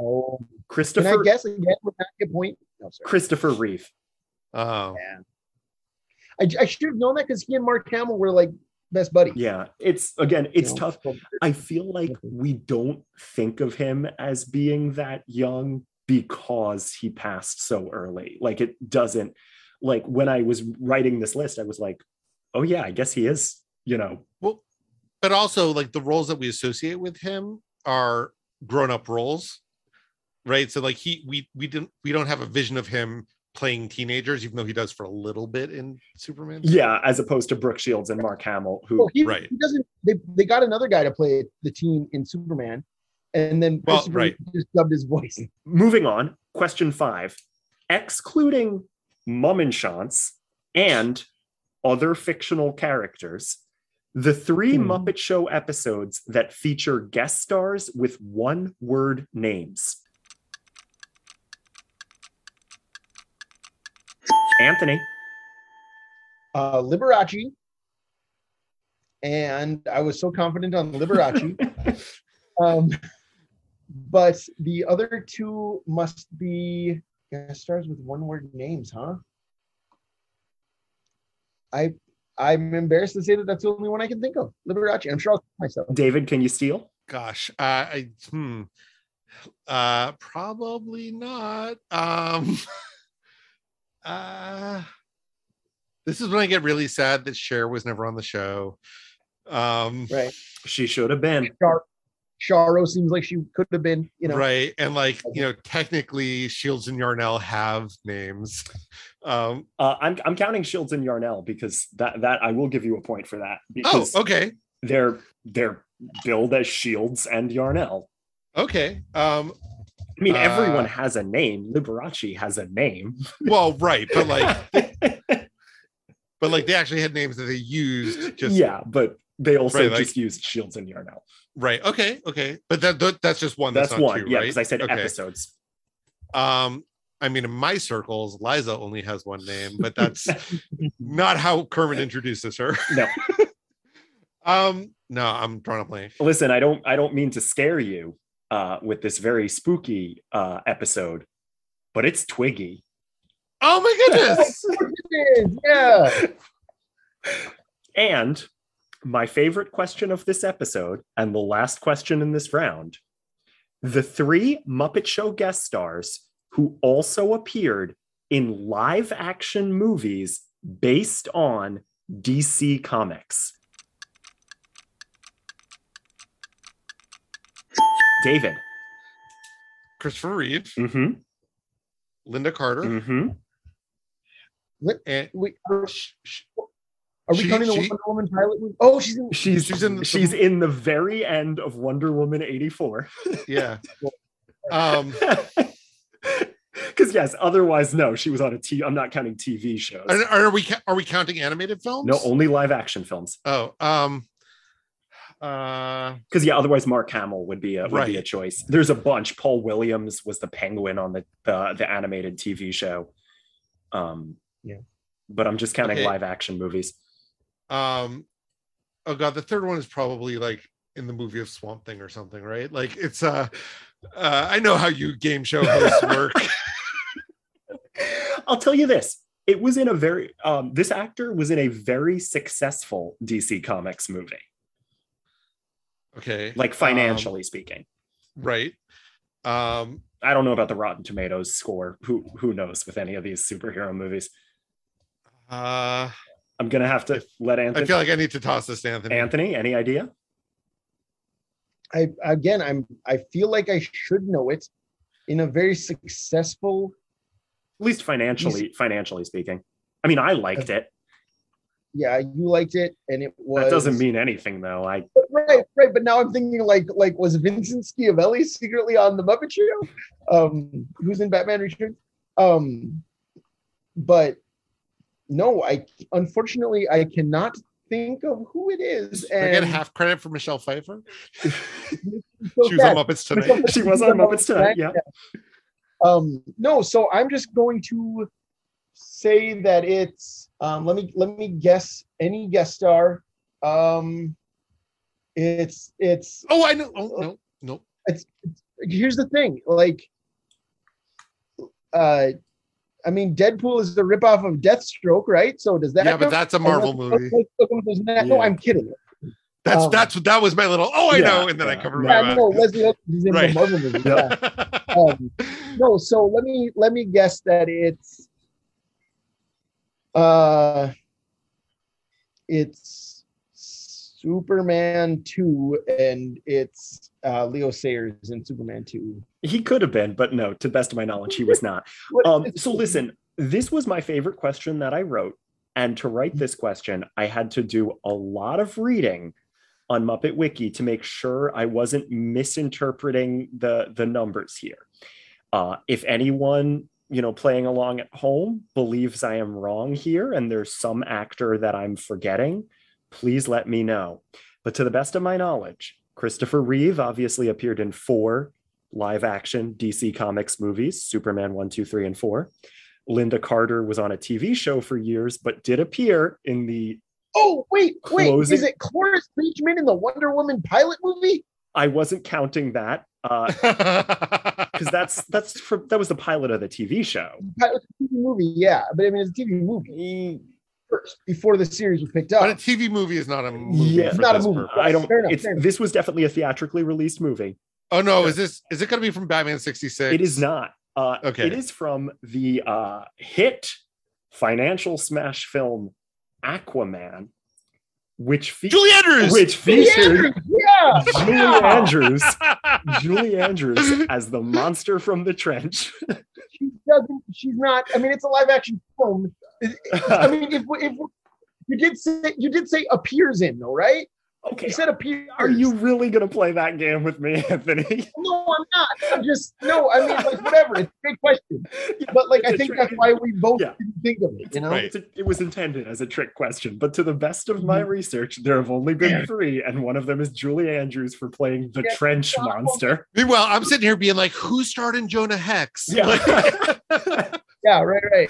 Oh, Christopher. Can I guess again without a point? No, sorry. Christopher Reeve. Oh. Yeah. I should have known that because he and Mark Hamill were like best buddies. Yeah. It's tough. I feel like we don't think of him as being that young because he passed so early. Like it doesn't, like when I was writing this list, I was like, oh yeah, I guess he is, you know. Well, but also like the roles that we associate with him are grown-up roles. Right. So like we don't have a vision of him playing teenagers, even though he does for a little bit in Superman. Yeah. As opposed to Brooke Shields and Mark Hamill, who he doesn't. They got another guy to play the teen in Superman. And then just dubbed his voice. Moving on. Question 5, excluding Mum and Shantz and other fictional characters. The 3 Muppet Show episodes that feature guest stars with one-word names. Anthony. Liberace. And I was so confident on Liberace. But the other 2 must be guest stars with one-word names, huh? I'm embarrassed to say that's the only one I can think of. Liberace. I'm sure I'll kill myself. David, can you steal? Gosh, probably not. This is when I get really sad that Cher was never on the show. Right. She should have been. Sharo seems like she could have been, you know. Right. And like, you know, technically Shields and Yarnell have names. I'm counting Shields and Yarnell because that I will give you a point for that. Because okay. They're billed as Shields and Yarnell. Okay. I mean, everyone has a name. Liberace has a name. Well, right. But like, they actually had names that they used. Just, yeah. But they also just used Shields and Yarnell. Right. Okay. But that's just one. That's one. Two, yeah, because right? I said episodes. I mean, in my circles, Liza only has one name, but that's not how Kermit introduces her. No. No, I'm drawing a blank. Listen, I don't mean to scare you with this very spooky episode, but it's Twiggy. Oh my goodness! Yeah. And my favorite question of this episode, and the last question in this round, the three Muppet Show guest stars who also appeared in live action movies based on DC Comics. David. Christopher Reeve. Mm-hmm. Linda Carter. Mm-hmm. Are we counting the Wonder Woman pilot? Oh, she's in the very end of Wonder Woman 84. Yeah. Because yes, otherwise no. She was on a TV. I'm not counting TV shows. Are we counting animated films? No, only live action films. Oh. Because yeah, otherwise Mark Hamill would be a choice. There's a bunch. Paul Williams was the Penguin on the animated TV show. Yeah. But I'm just counting live action movies. Oh god, the third one is probably like in the movie of Swamp Thing or something, right? Like it's I know how you game show hosts work. I'll tell you this, it was in a very this actor was in a very successful DC Comics movie. Okay. Like financially speaking. Right. I don't know about the Rotten Tomatoes score. Who knows with any of these superhero movies? I'm gonna have to let Anthony. I feel like I need to toss this to Anthony. Anthony, any idea? I feel like I should know it. In a very successful, at least financially speaking. I mean, I liked it. Yeah, you liked it, and it was. That doesn't mean anything, though. Right. But now I'm thinking, like, was Vincent Schiavelli secretly on the Muppet Show? Who's in Batman Returns? But. No, I cannot think of who it is. And I get half credit for Michelle Pfeiffer. So she was on Muppets Tonight. She was on Muppets Tonight. Yeah. No, so I'm just going to say that it's. Let me guess. Any guest star. It's. Oh, I know. Oh, no. It's here's the thing, like. I mean, Deadpool is the ripoff of Deathstroke, right? So does that? Yeah, but that's a Marvel movie. No, I'm kidding. That was my little. Oh, I know, and then I covered my mouth. No, Leslie Odom is in the Marvel movie. Yeah. No, so let me guess that it's Superman 2, and it's Leo Sayers in Superman 2. He could have been, but no, to the best of my knowledge, he was not. So listen, this was my favorite question that I wrote. And to write this question, I had to do a lot of reading on Muppet Wiki to make sure I wasn't misinterpreting the numbers here. If anyone, you know, playing along at home believes I am wrong here and there's some actor that I'm forgetting, please let me know. But to the best of my knowledge, Christopher Reeve obviously appeared in 4 live action DC Comics movies, Superman 1, 2, 3, and 4. Linda Carter was on a TV show for years, but did appear in the. Oh, wait. Is it Cloris Leachman in the Wonder Woman pilot movie? I wasn't counting that. Because that was the pilot of the TV show. Pilot TV movie, yeah. But I mean, it's a TV movie. First, before the series was picked up. But a TV movie is not a movie. Yeah, it's not a movie. I don't. This was definitely a theatrically released movie. Oh no! Is it going to be from Batman 66? It is not. Okay. It is from the hit financial smash film Aquaman, Which featured Julie Andrews as the monster from the trench. She's not. I mean, it's a live action film. I mean, if you did say appears in though, right? Okay. You said appears. Are you really gonna play that game with me, Anthony? No, I'm not. I mean, like, whatever. It's a great question, but like, I think that's why we both didn't think of it. You know, right. It was intended as a trick question, but to the best of my research, there have only been three, and one of them is Julie Andrews for playing the trench monster. Meanwhile, I'm sitting here being like, "Who starred in Jonah Hex?" Yeah. Yeah, right.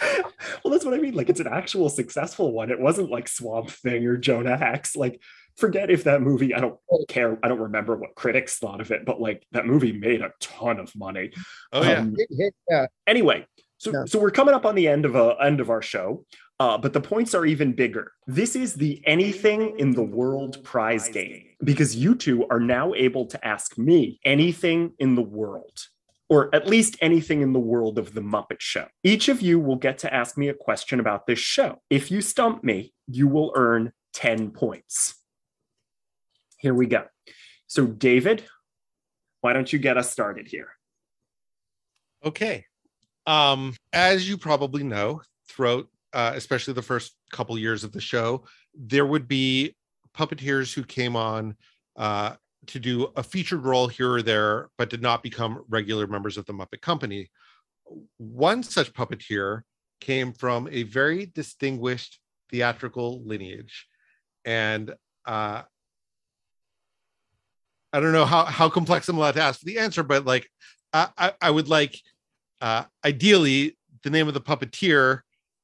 Well, that's what I mean. Like, it's an actual successful one. It wasn't like Swamp Thing or Jonah Hex. Like, forget if that movie, I don't care. I don't remember what critics thought of it, but like that movie made a ton of money. Oh, yeah. Anyway, so we're coming up on the end of our show, but the points are even bigger. This is the Anything in the World prize game, because you two are now able to ask me anything in the world, or at least anything in the world of The Muppet Show. Each of you will get to ask me a question about this show. If you stump me, you will earn 10 points. Here we go. So, David, why don't you get us started here? Okay. As you probably know, throughout especially the first couple years of the show, there would be puppeteers who came on to do a featured role here or there, but did not become regular members of the Muppet Company. One such puppeteer came from a very distinguished theatrical lineage. And I don't know how complex I'm allowed to ask for the answer, but like, I would like, ideally, the name of the puppeteer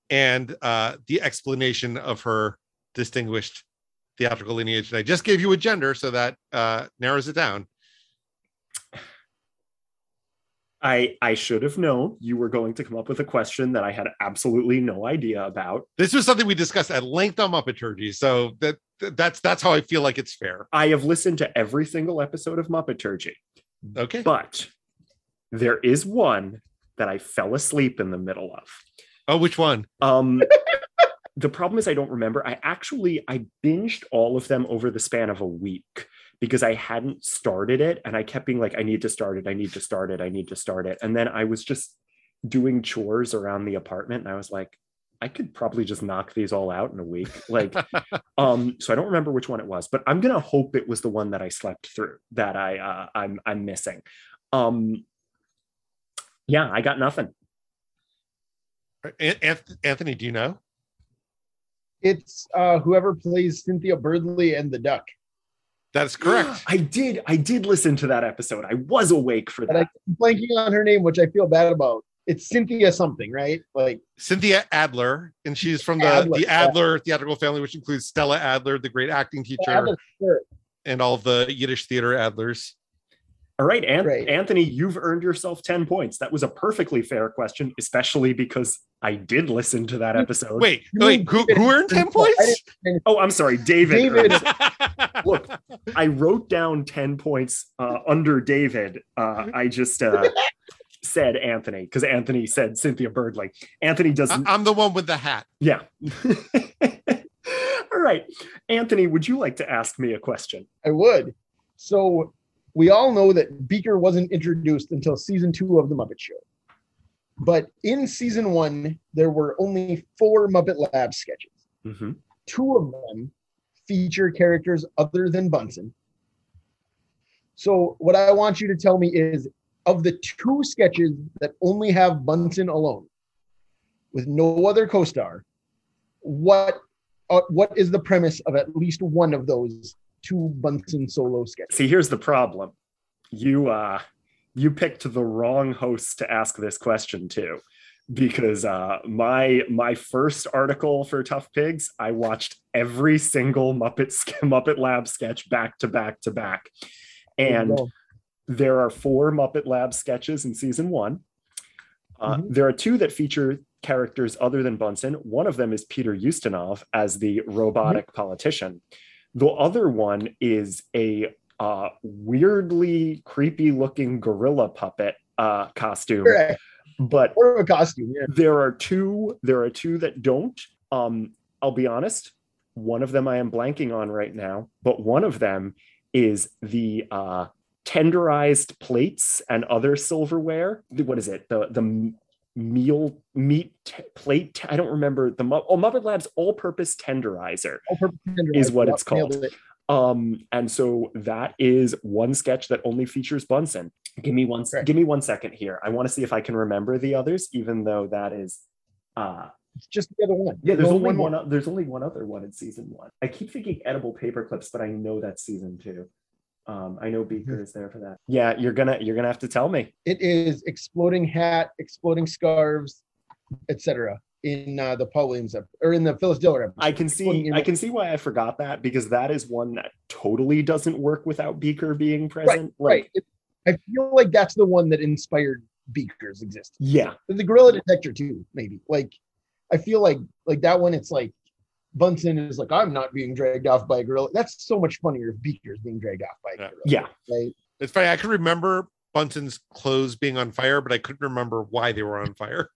and the explanation of her distinguished theatrical lineage. And I just gave you a gender, so that narrows it down. I should have known you were going to come up with a question that I had absolutely no idea about. This was something we discussed at length on Muppeturgy, so that's how I feel like it's fair. I have listened to every single episode of Muppeturgy. Okay. But there is one that I fell asleep in the middle of. Oh, which one? The problem is I don't remember. I binged all of them over the span of a week because I hadn't started it. And I kept being like, I need to start it. And then I was just doing chores around the apartment. And I was like, I could probably just knock these all out in a week. Like, so I don't remember which one it was, but I'm going to hope it was the one that I slept through that I'm missing. Yeah, I got nothing. Anthony, do you know? It's whoever plays Cynthia Birdley and the Duck. That's correct. I did listen to that episode. I was awake for that. I'm blanking on her name, which I feel bad about. It's Cynthia something, right? Like Cynthia Adler, and she's from the Adler theatrical family, which includes Stella Adler, the great acting teacher, and all of the Yiddish theater Adlers. All right, Anthony, you've earned yourself 10 points. That was a perfectly fair question, especially because I did listen to that episode. Wait, who earned 10 points? Oh, I'm sorry, David. Look, I wrote down 10 points under David. I just said Anthony, because Anthony said Cynthia Birdley. Anthony doesn't. I'm the one with the hat. Yeah. All right. Anthony, would you like to ask me a question? I would. So we all know that Beaker wasn't introduced until season 2 of The Muppet Show. But in season 1, there were only 4 Muppet Lab sketches. Mm-hmm. 2 of them feature characters other than Bunsen. So what I want you to tell me is, of the 2 sketches that only have Bunsen alone, with no other co-star, what is the premise of at least one of those 2 Bunsen solo sketches? See, here's the problem. You picked the wrong host to ask this question to, because my first article for Tough Pigs, I watched every single Muppet Lab sketch back to back. And there are 4 Muppet Lab sketches in season 1. There are 2 that feature characters other than Bunsen. One of them is Peter Ustinov as the robotic politician. The other one is a weirdly creepy looking gorilla puppet costume. Correct. But or a costume, yeah. There are two that don't. I'll be honest, One of them I am blanking on right now, but one of them is the tenderized plates and other silverware. What is it? The meal meat plate. I don't remember. Muppet Lab's all-purpose tenderizer, is what it's called. And so that is one sketch that only features Bunsen. Give me 1 second here. I want to see if I can remember the others, even though that is it's just the other one. Yeah, there's only one. There's only one other one in season one. I keep thinking edible paper clips, but I know that's season two. I know Beaker is there for that. Yeah, you're gonna have to tell me. It is exploding hat, exploding scarves, etc. in the Paul Williams episode, or in the Phyllis Diller episode. I can see why I forgot that, because that is one that totally doesn't work without Beaker being present. Right. I feel like that's the one that inspired Beaker's existence. Yeah, the gorilla detector too, maybe. I feel like that one. It's like Bunsen is like, I'm not being dragged off by a gorilla. That's so much funnier if Beaker's being dragged off by a gorilla. Yeah, right? It's funny. I can remember Bunsen's clothes being on fire, but I couldn't remember why they were on fire.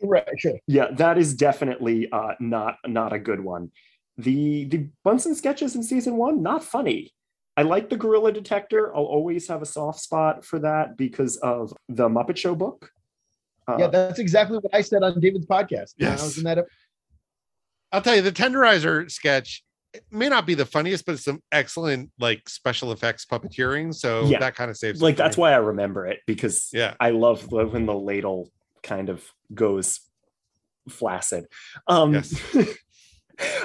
Right. Sure. Yeah, that is definitely not a good one. The Bunsen sketches in season one, not funny. I like the gorilla detector. I'll always have a soft spot for that because of the Muppet Show book. Yeah, that's exactly what I said on David's podcast. Yes. I was in that I'll tell you, the tenderizer sketch, it may not be the funniest, but it's some excellent special effects puppeteering. So yeah, that kind of saves. That's why I remember it, because I love when the ladle kind of goes flaccid. Yes.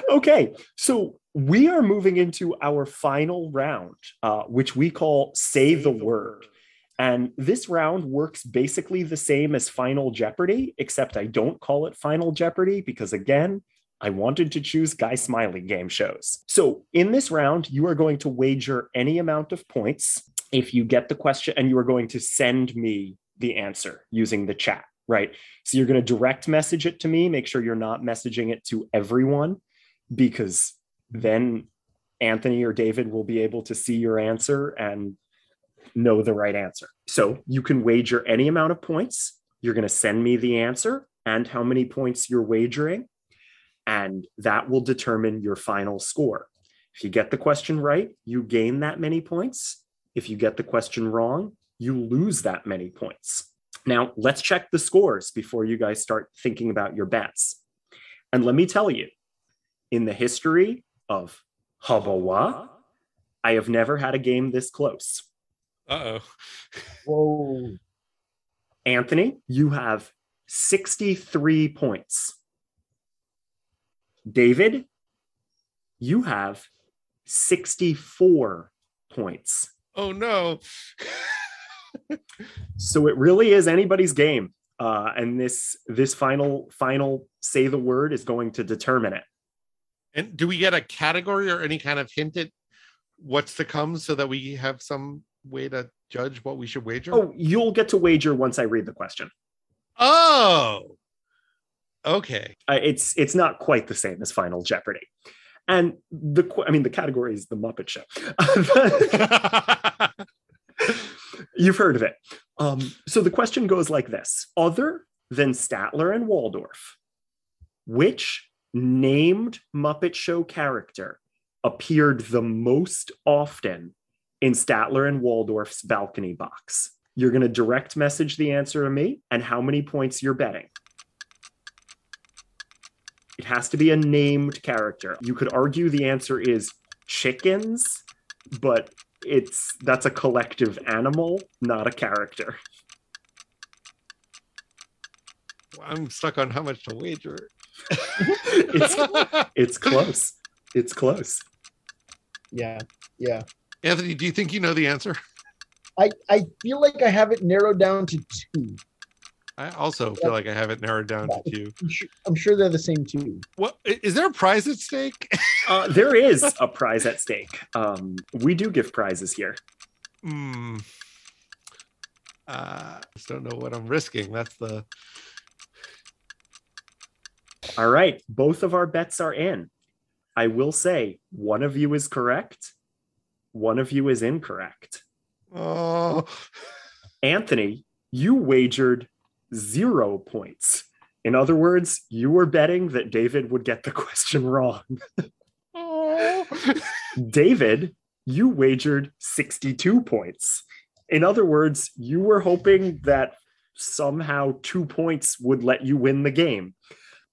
Okay, so we are moving into our final round, which we call Say the Word. And this round works basically the same as Final Jeopardy, except I don't call it Final Jeopardy because, again, I wanted to choose Guy Smiley game shows. So in this round, you are going to wager any amount of points if you get the question, and you are going to send me the answer using the chat, right? So you're going to direct message it to me. Make sure you're not messaging it to everyone, because then Anthony or David will be able to see your answer and know the right answer. So you can wager any amount of points. You're going to send me the answer and how many points you're wagering, and that will determine your final score. If you get the question right, you gain that many points. If you get the question wrong, you lose that many points. Now, let's check the scores before you guys start thinking about your bets. And let me tell you, in the history of Hubba-What, I have never had a game this close. Uh-oh. Whoa. Anthony, you have 63 points. David, you have 64 points. Oh, no. So it really is anybody's game. And this final Say the Word is going to determine it. And do we get a category or any kind of hint at what's to come so that we have some way to judge what we should wager? Oh, you'll get to wager once I read the question. Oh, okay. It's not quite the same as Final Jeopardy. And the category is The Muppet Show. You've heard of it. So the question goes like this. Other than Statler and Waldorf, which named Muppet Show character appeared the most often in Statler and Waldorf's balcony box? You're going to direct message the answer to me and how many points you're betting. It has to be a named character. You could argue the answer is chickens, but that's a collective animal, not a character. Well, I'm stuck on how much to wager. It's close. It's close. Yeah. Anthony, do you think you know the answer? I feel like I have it narrowed down to two. I also feel like I have it narrowed down to two. I'm sure they're the same two. What, is there a prize at stake? There is a prize at stake. We do give prizes here. I just don't know what I'm risking. That's the... All right. Both of our bets are in. I will say one of you is correct. One of you is incorrect. Oh, Anthony, you wagered 0 points. In other words, you were betting that David would get the question wrong. David, you wagered 62 points. In other words, you were hoping that somehow 2 points would let you win the game.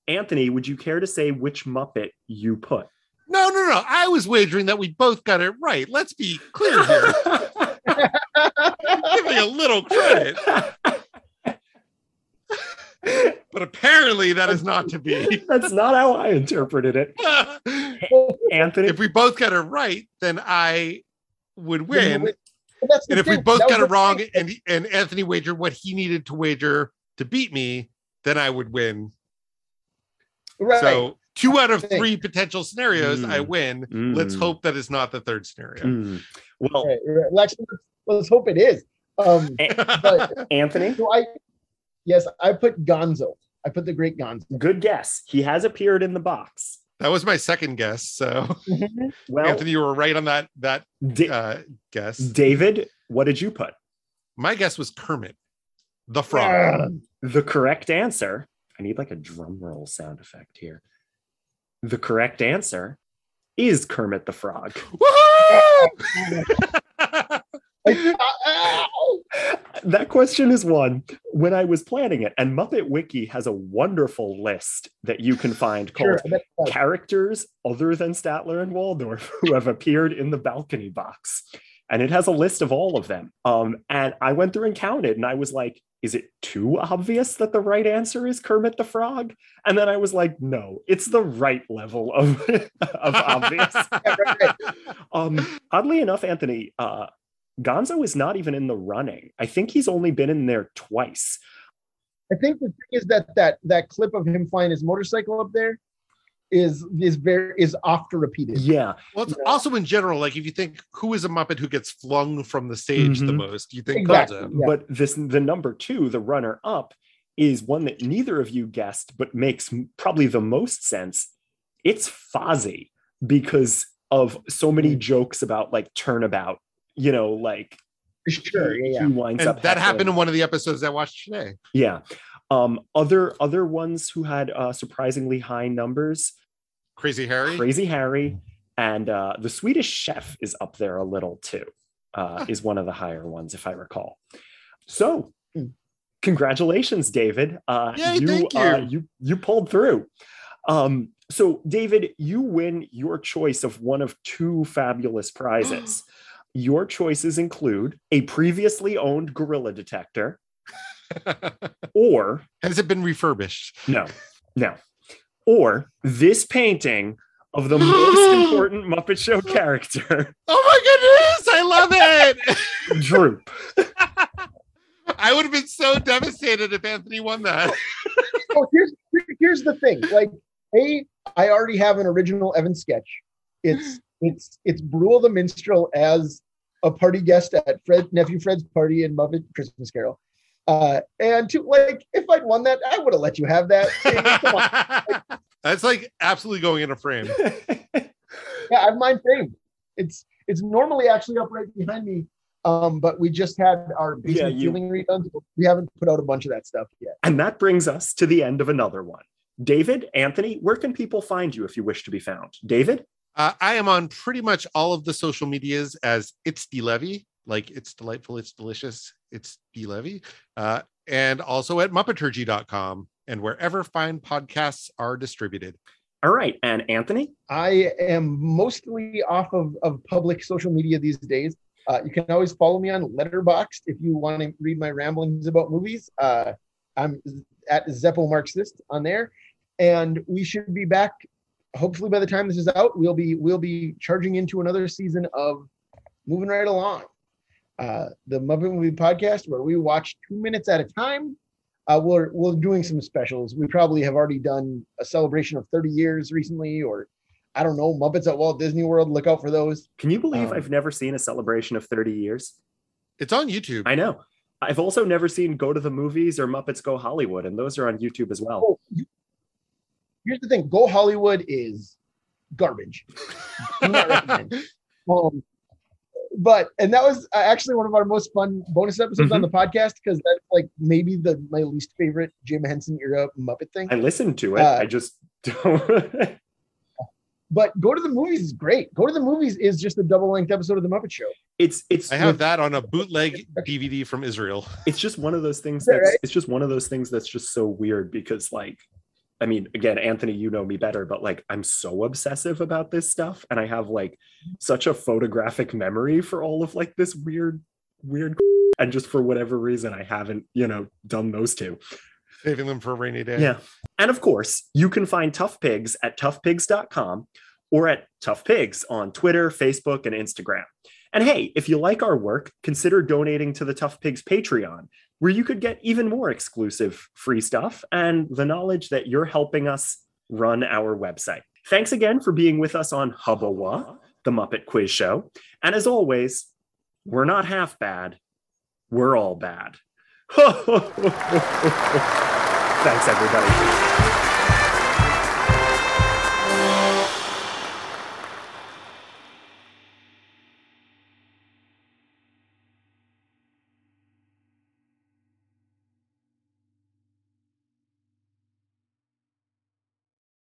Anthony, would you care to say which Muppet you put? No. I was wagering that we both got it right. Let's be clear here. Give me a little credit. But apparently that is not to be. That's not how I interpreted it. Anthony? If we both got it right, then I would win. And if we both got it wrong and Anthony wagered what he needed to wager to beat me, then I would win. Right. So 2 out of 3 potential scenarios, I win. Let's hope that is not the third scenario. Well, right. Let's hope it is. But, Anthony? So I put Gonzo. I put the great Gonzo. Good guess. He has appeared in the box. That was my second guess. So, well, Anthony, you were right on that guess. David, what did you put? My guess was Kermit the Frog. The correct answer. I need like a drum roll sound effect here. The correct answer is Kermit the Frog. Woohoo! That question is one when I was planning it, and Muppet Wiki has a wonderful list that you can find called characters other than Statler and Waldorf who have appeared in the balcony box, and it has a list of all of them. And I went through and counted, and I was like, is it too obvious that the right answer is Kermit the Frog? And then I was like, no, it's the right level of obvious. Oddly enough, Anthony, Gonzo is not even in the running. I think he's only been in there twice. I think the thing is that clip of him flying his motorcycle up there is oft repeated. Yeah. Well, it's also in general, like if you think who is a Muppet who gets flung from the stage the most, you think Gonzo. Yeah. But the number two, the runner up, is one that neither of you guessed, but makes probably the most sense. It's Fozzie, because of so many jokes about like turnabout. You know, like sure, yeah. He winds up. That happened in one of the episodes I watched today. Yeah, other ones who had surprisingly high numbers. Crazy Harry, and the Swedish Chef is up there a little too. Is one of the higher ones, if I recall. So, congratulations, David. Yay, thank you. You pulled through. So, David, you win your choice of one of two fabulous prizes. Your choices include a previously owned gorilla detector, or... Has it been refurbished? No. Or this painting of the most important Muppet Show character. Oh my goodness! I love it! Droop. I would have been so devastated if Anthony won that. Oh, here's the thing. Like, hey, I already have an original Evan sketch. It's Brule the Minstrel as a party guest at Nephew Fred's party in Muppet Christmas Carol. And to like, if I'd won that, I would have let you have that. Come on. Like, that's like absolutely going in a frame. Yeah, I have mine framed. It's normally actually up right behind me. But we just had our basement ceiling redone. We haven't put out a bunch of that stuff yet. And that brings us to the end of another one. David, Anthony, where can people find you if you wish to be found? David? I am on pretty much all of the social medias as It's D. Levy, like it's delightful, it's delicious, it's D. Levy, and also at Muppeturgy.com and wherever fine podcasts are distributed. All right. And Anthony? I am mostly off of public social media these days. You can always follow me on Letterboxd if you want to read my ramblings about movies. I'm at Zeppo Marxist on there. And we should be back. Hopefully by the time this is out, we'll be charging into another season of Moving Right Along, the Muppet Movie Podcast, where we watch 2 minutes at a time. We're doing some specials. We probably have already done a celebration of 30 years recently, or I don't know, Muppets at Walt Disney World. Look out for those. Can you believe I've never seen a celebration of 30 years? It's on YouTube. I know. I've also never seen Go to the Movies or Muppets Go Hollywood, and those are on YouTube as well. Oh, here's the thing. Go Hollywood is garbage. Do not recommend. And that was actually one of our most fun bonus episodes on the podcast, because that's like maybe my least favorite Jim Henson era Muppet thing. I listened to it. I just don't. But Go to the Movies is great. Go to the Movies is just a double-length episode of The Muppet Show. It's. I have that on a bootleg DVD from Israel. It's just one of those things. It's just one of those things that's just so weird because, like, I mean, again, Anthony, you know me better, but like, I'm so obsessive about this stuff, and I have like such a photographic memory for all of like this weird, and just for whatever reason, I haven't, done those two. Saving them for a rainy day. Yeah. And of course, you can find Tough Pigs at toughpigs.com or at Tough Pigs on Twitter, Facebook, and Instagram. And hey, if you like our work, consider donating to the Tough Pigs Patreon, where you could get even more exclusive free stuff and the knowledge that you're helping us run our website. Thanks again for being with us on Hubba-What, the Muppet Quiz Show. And as always, we're not half bad. We're all bad. Thanks, everybody.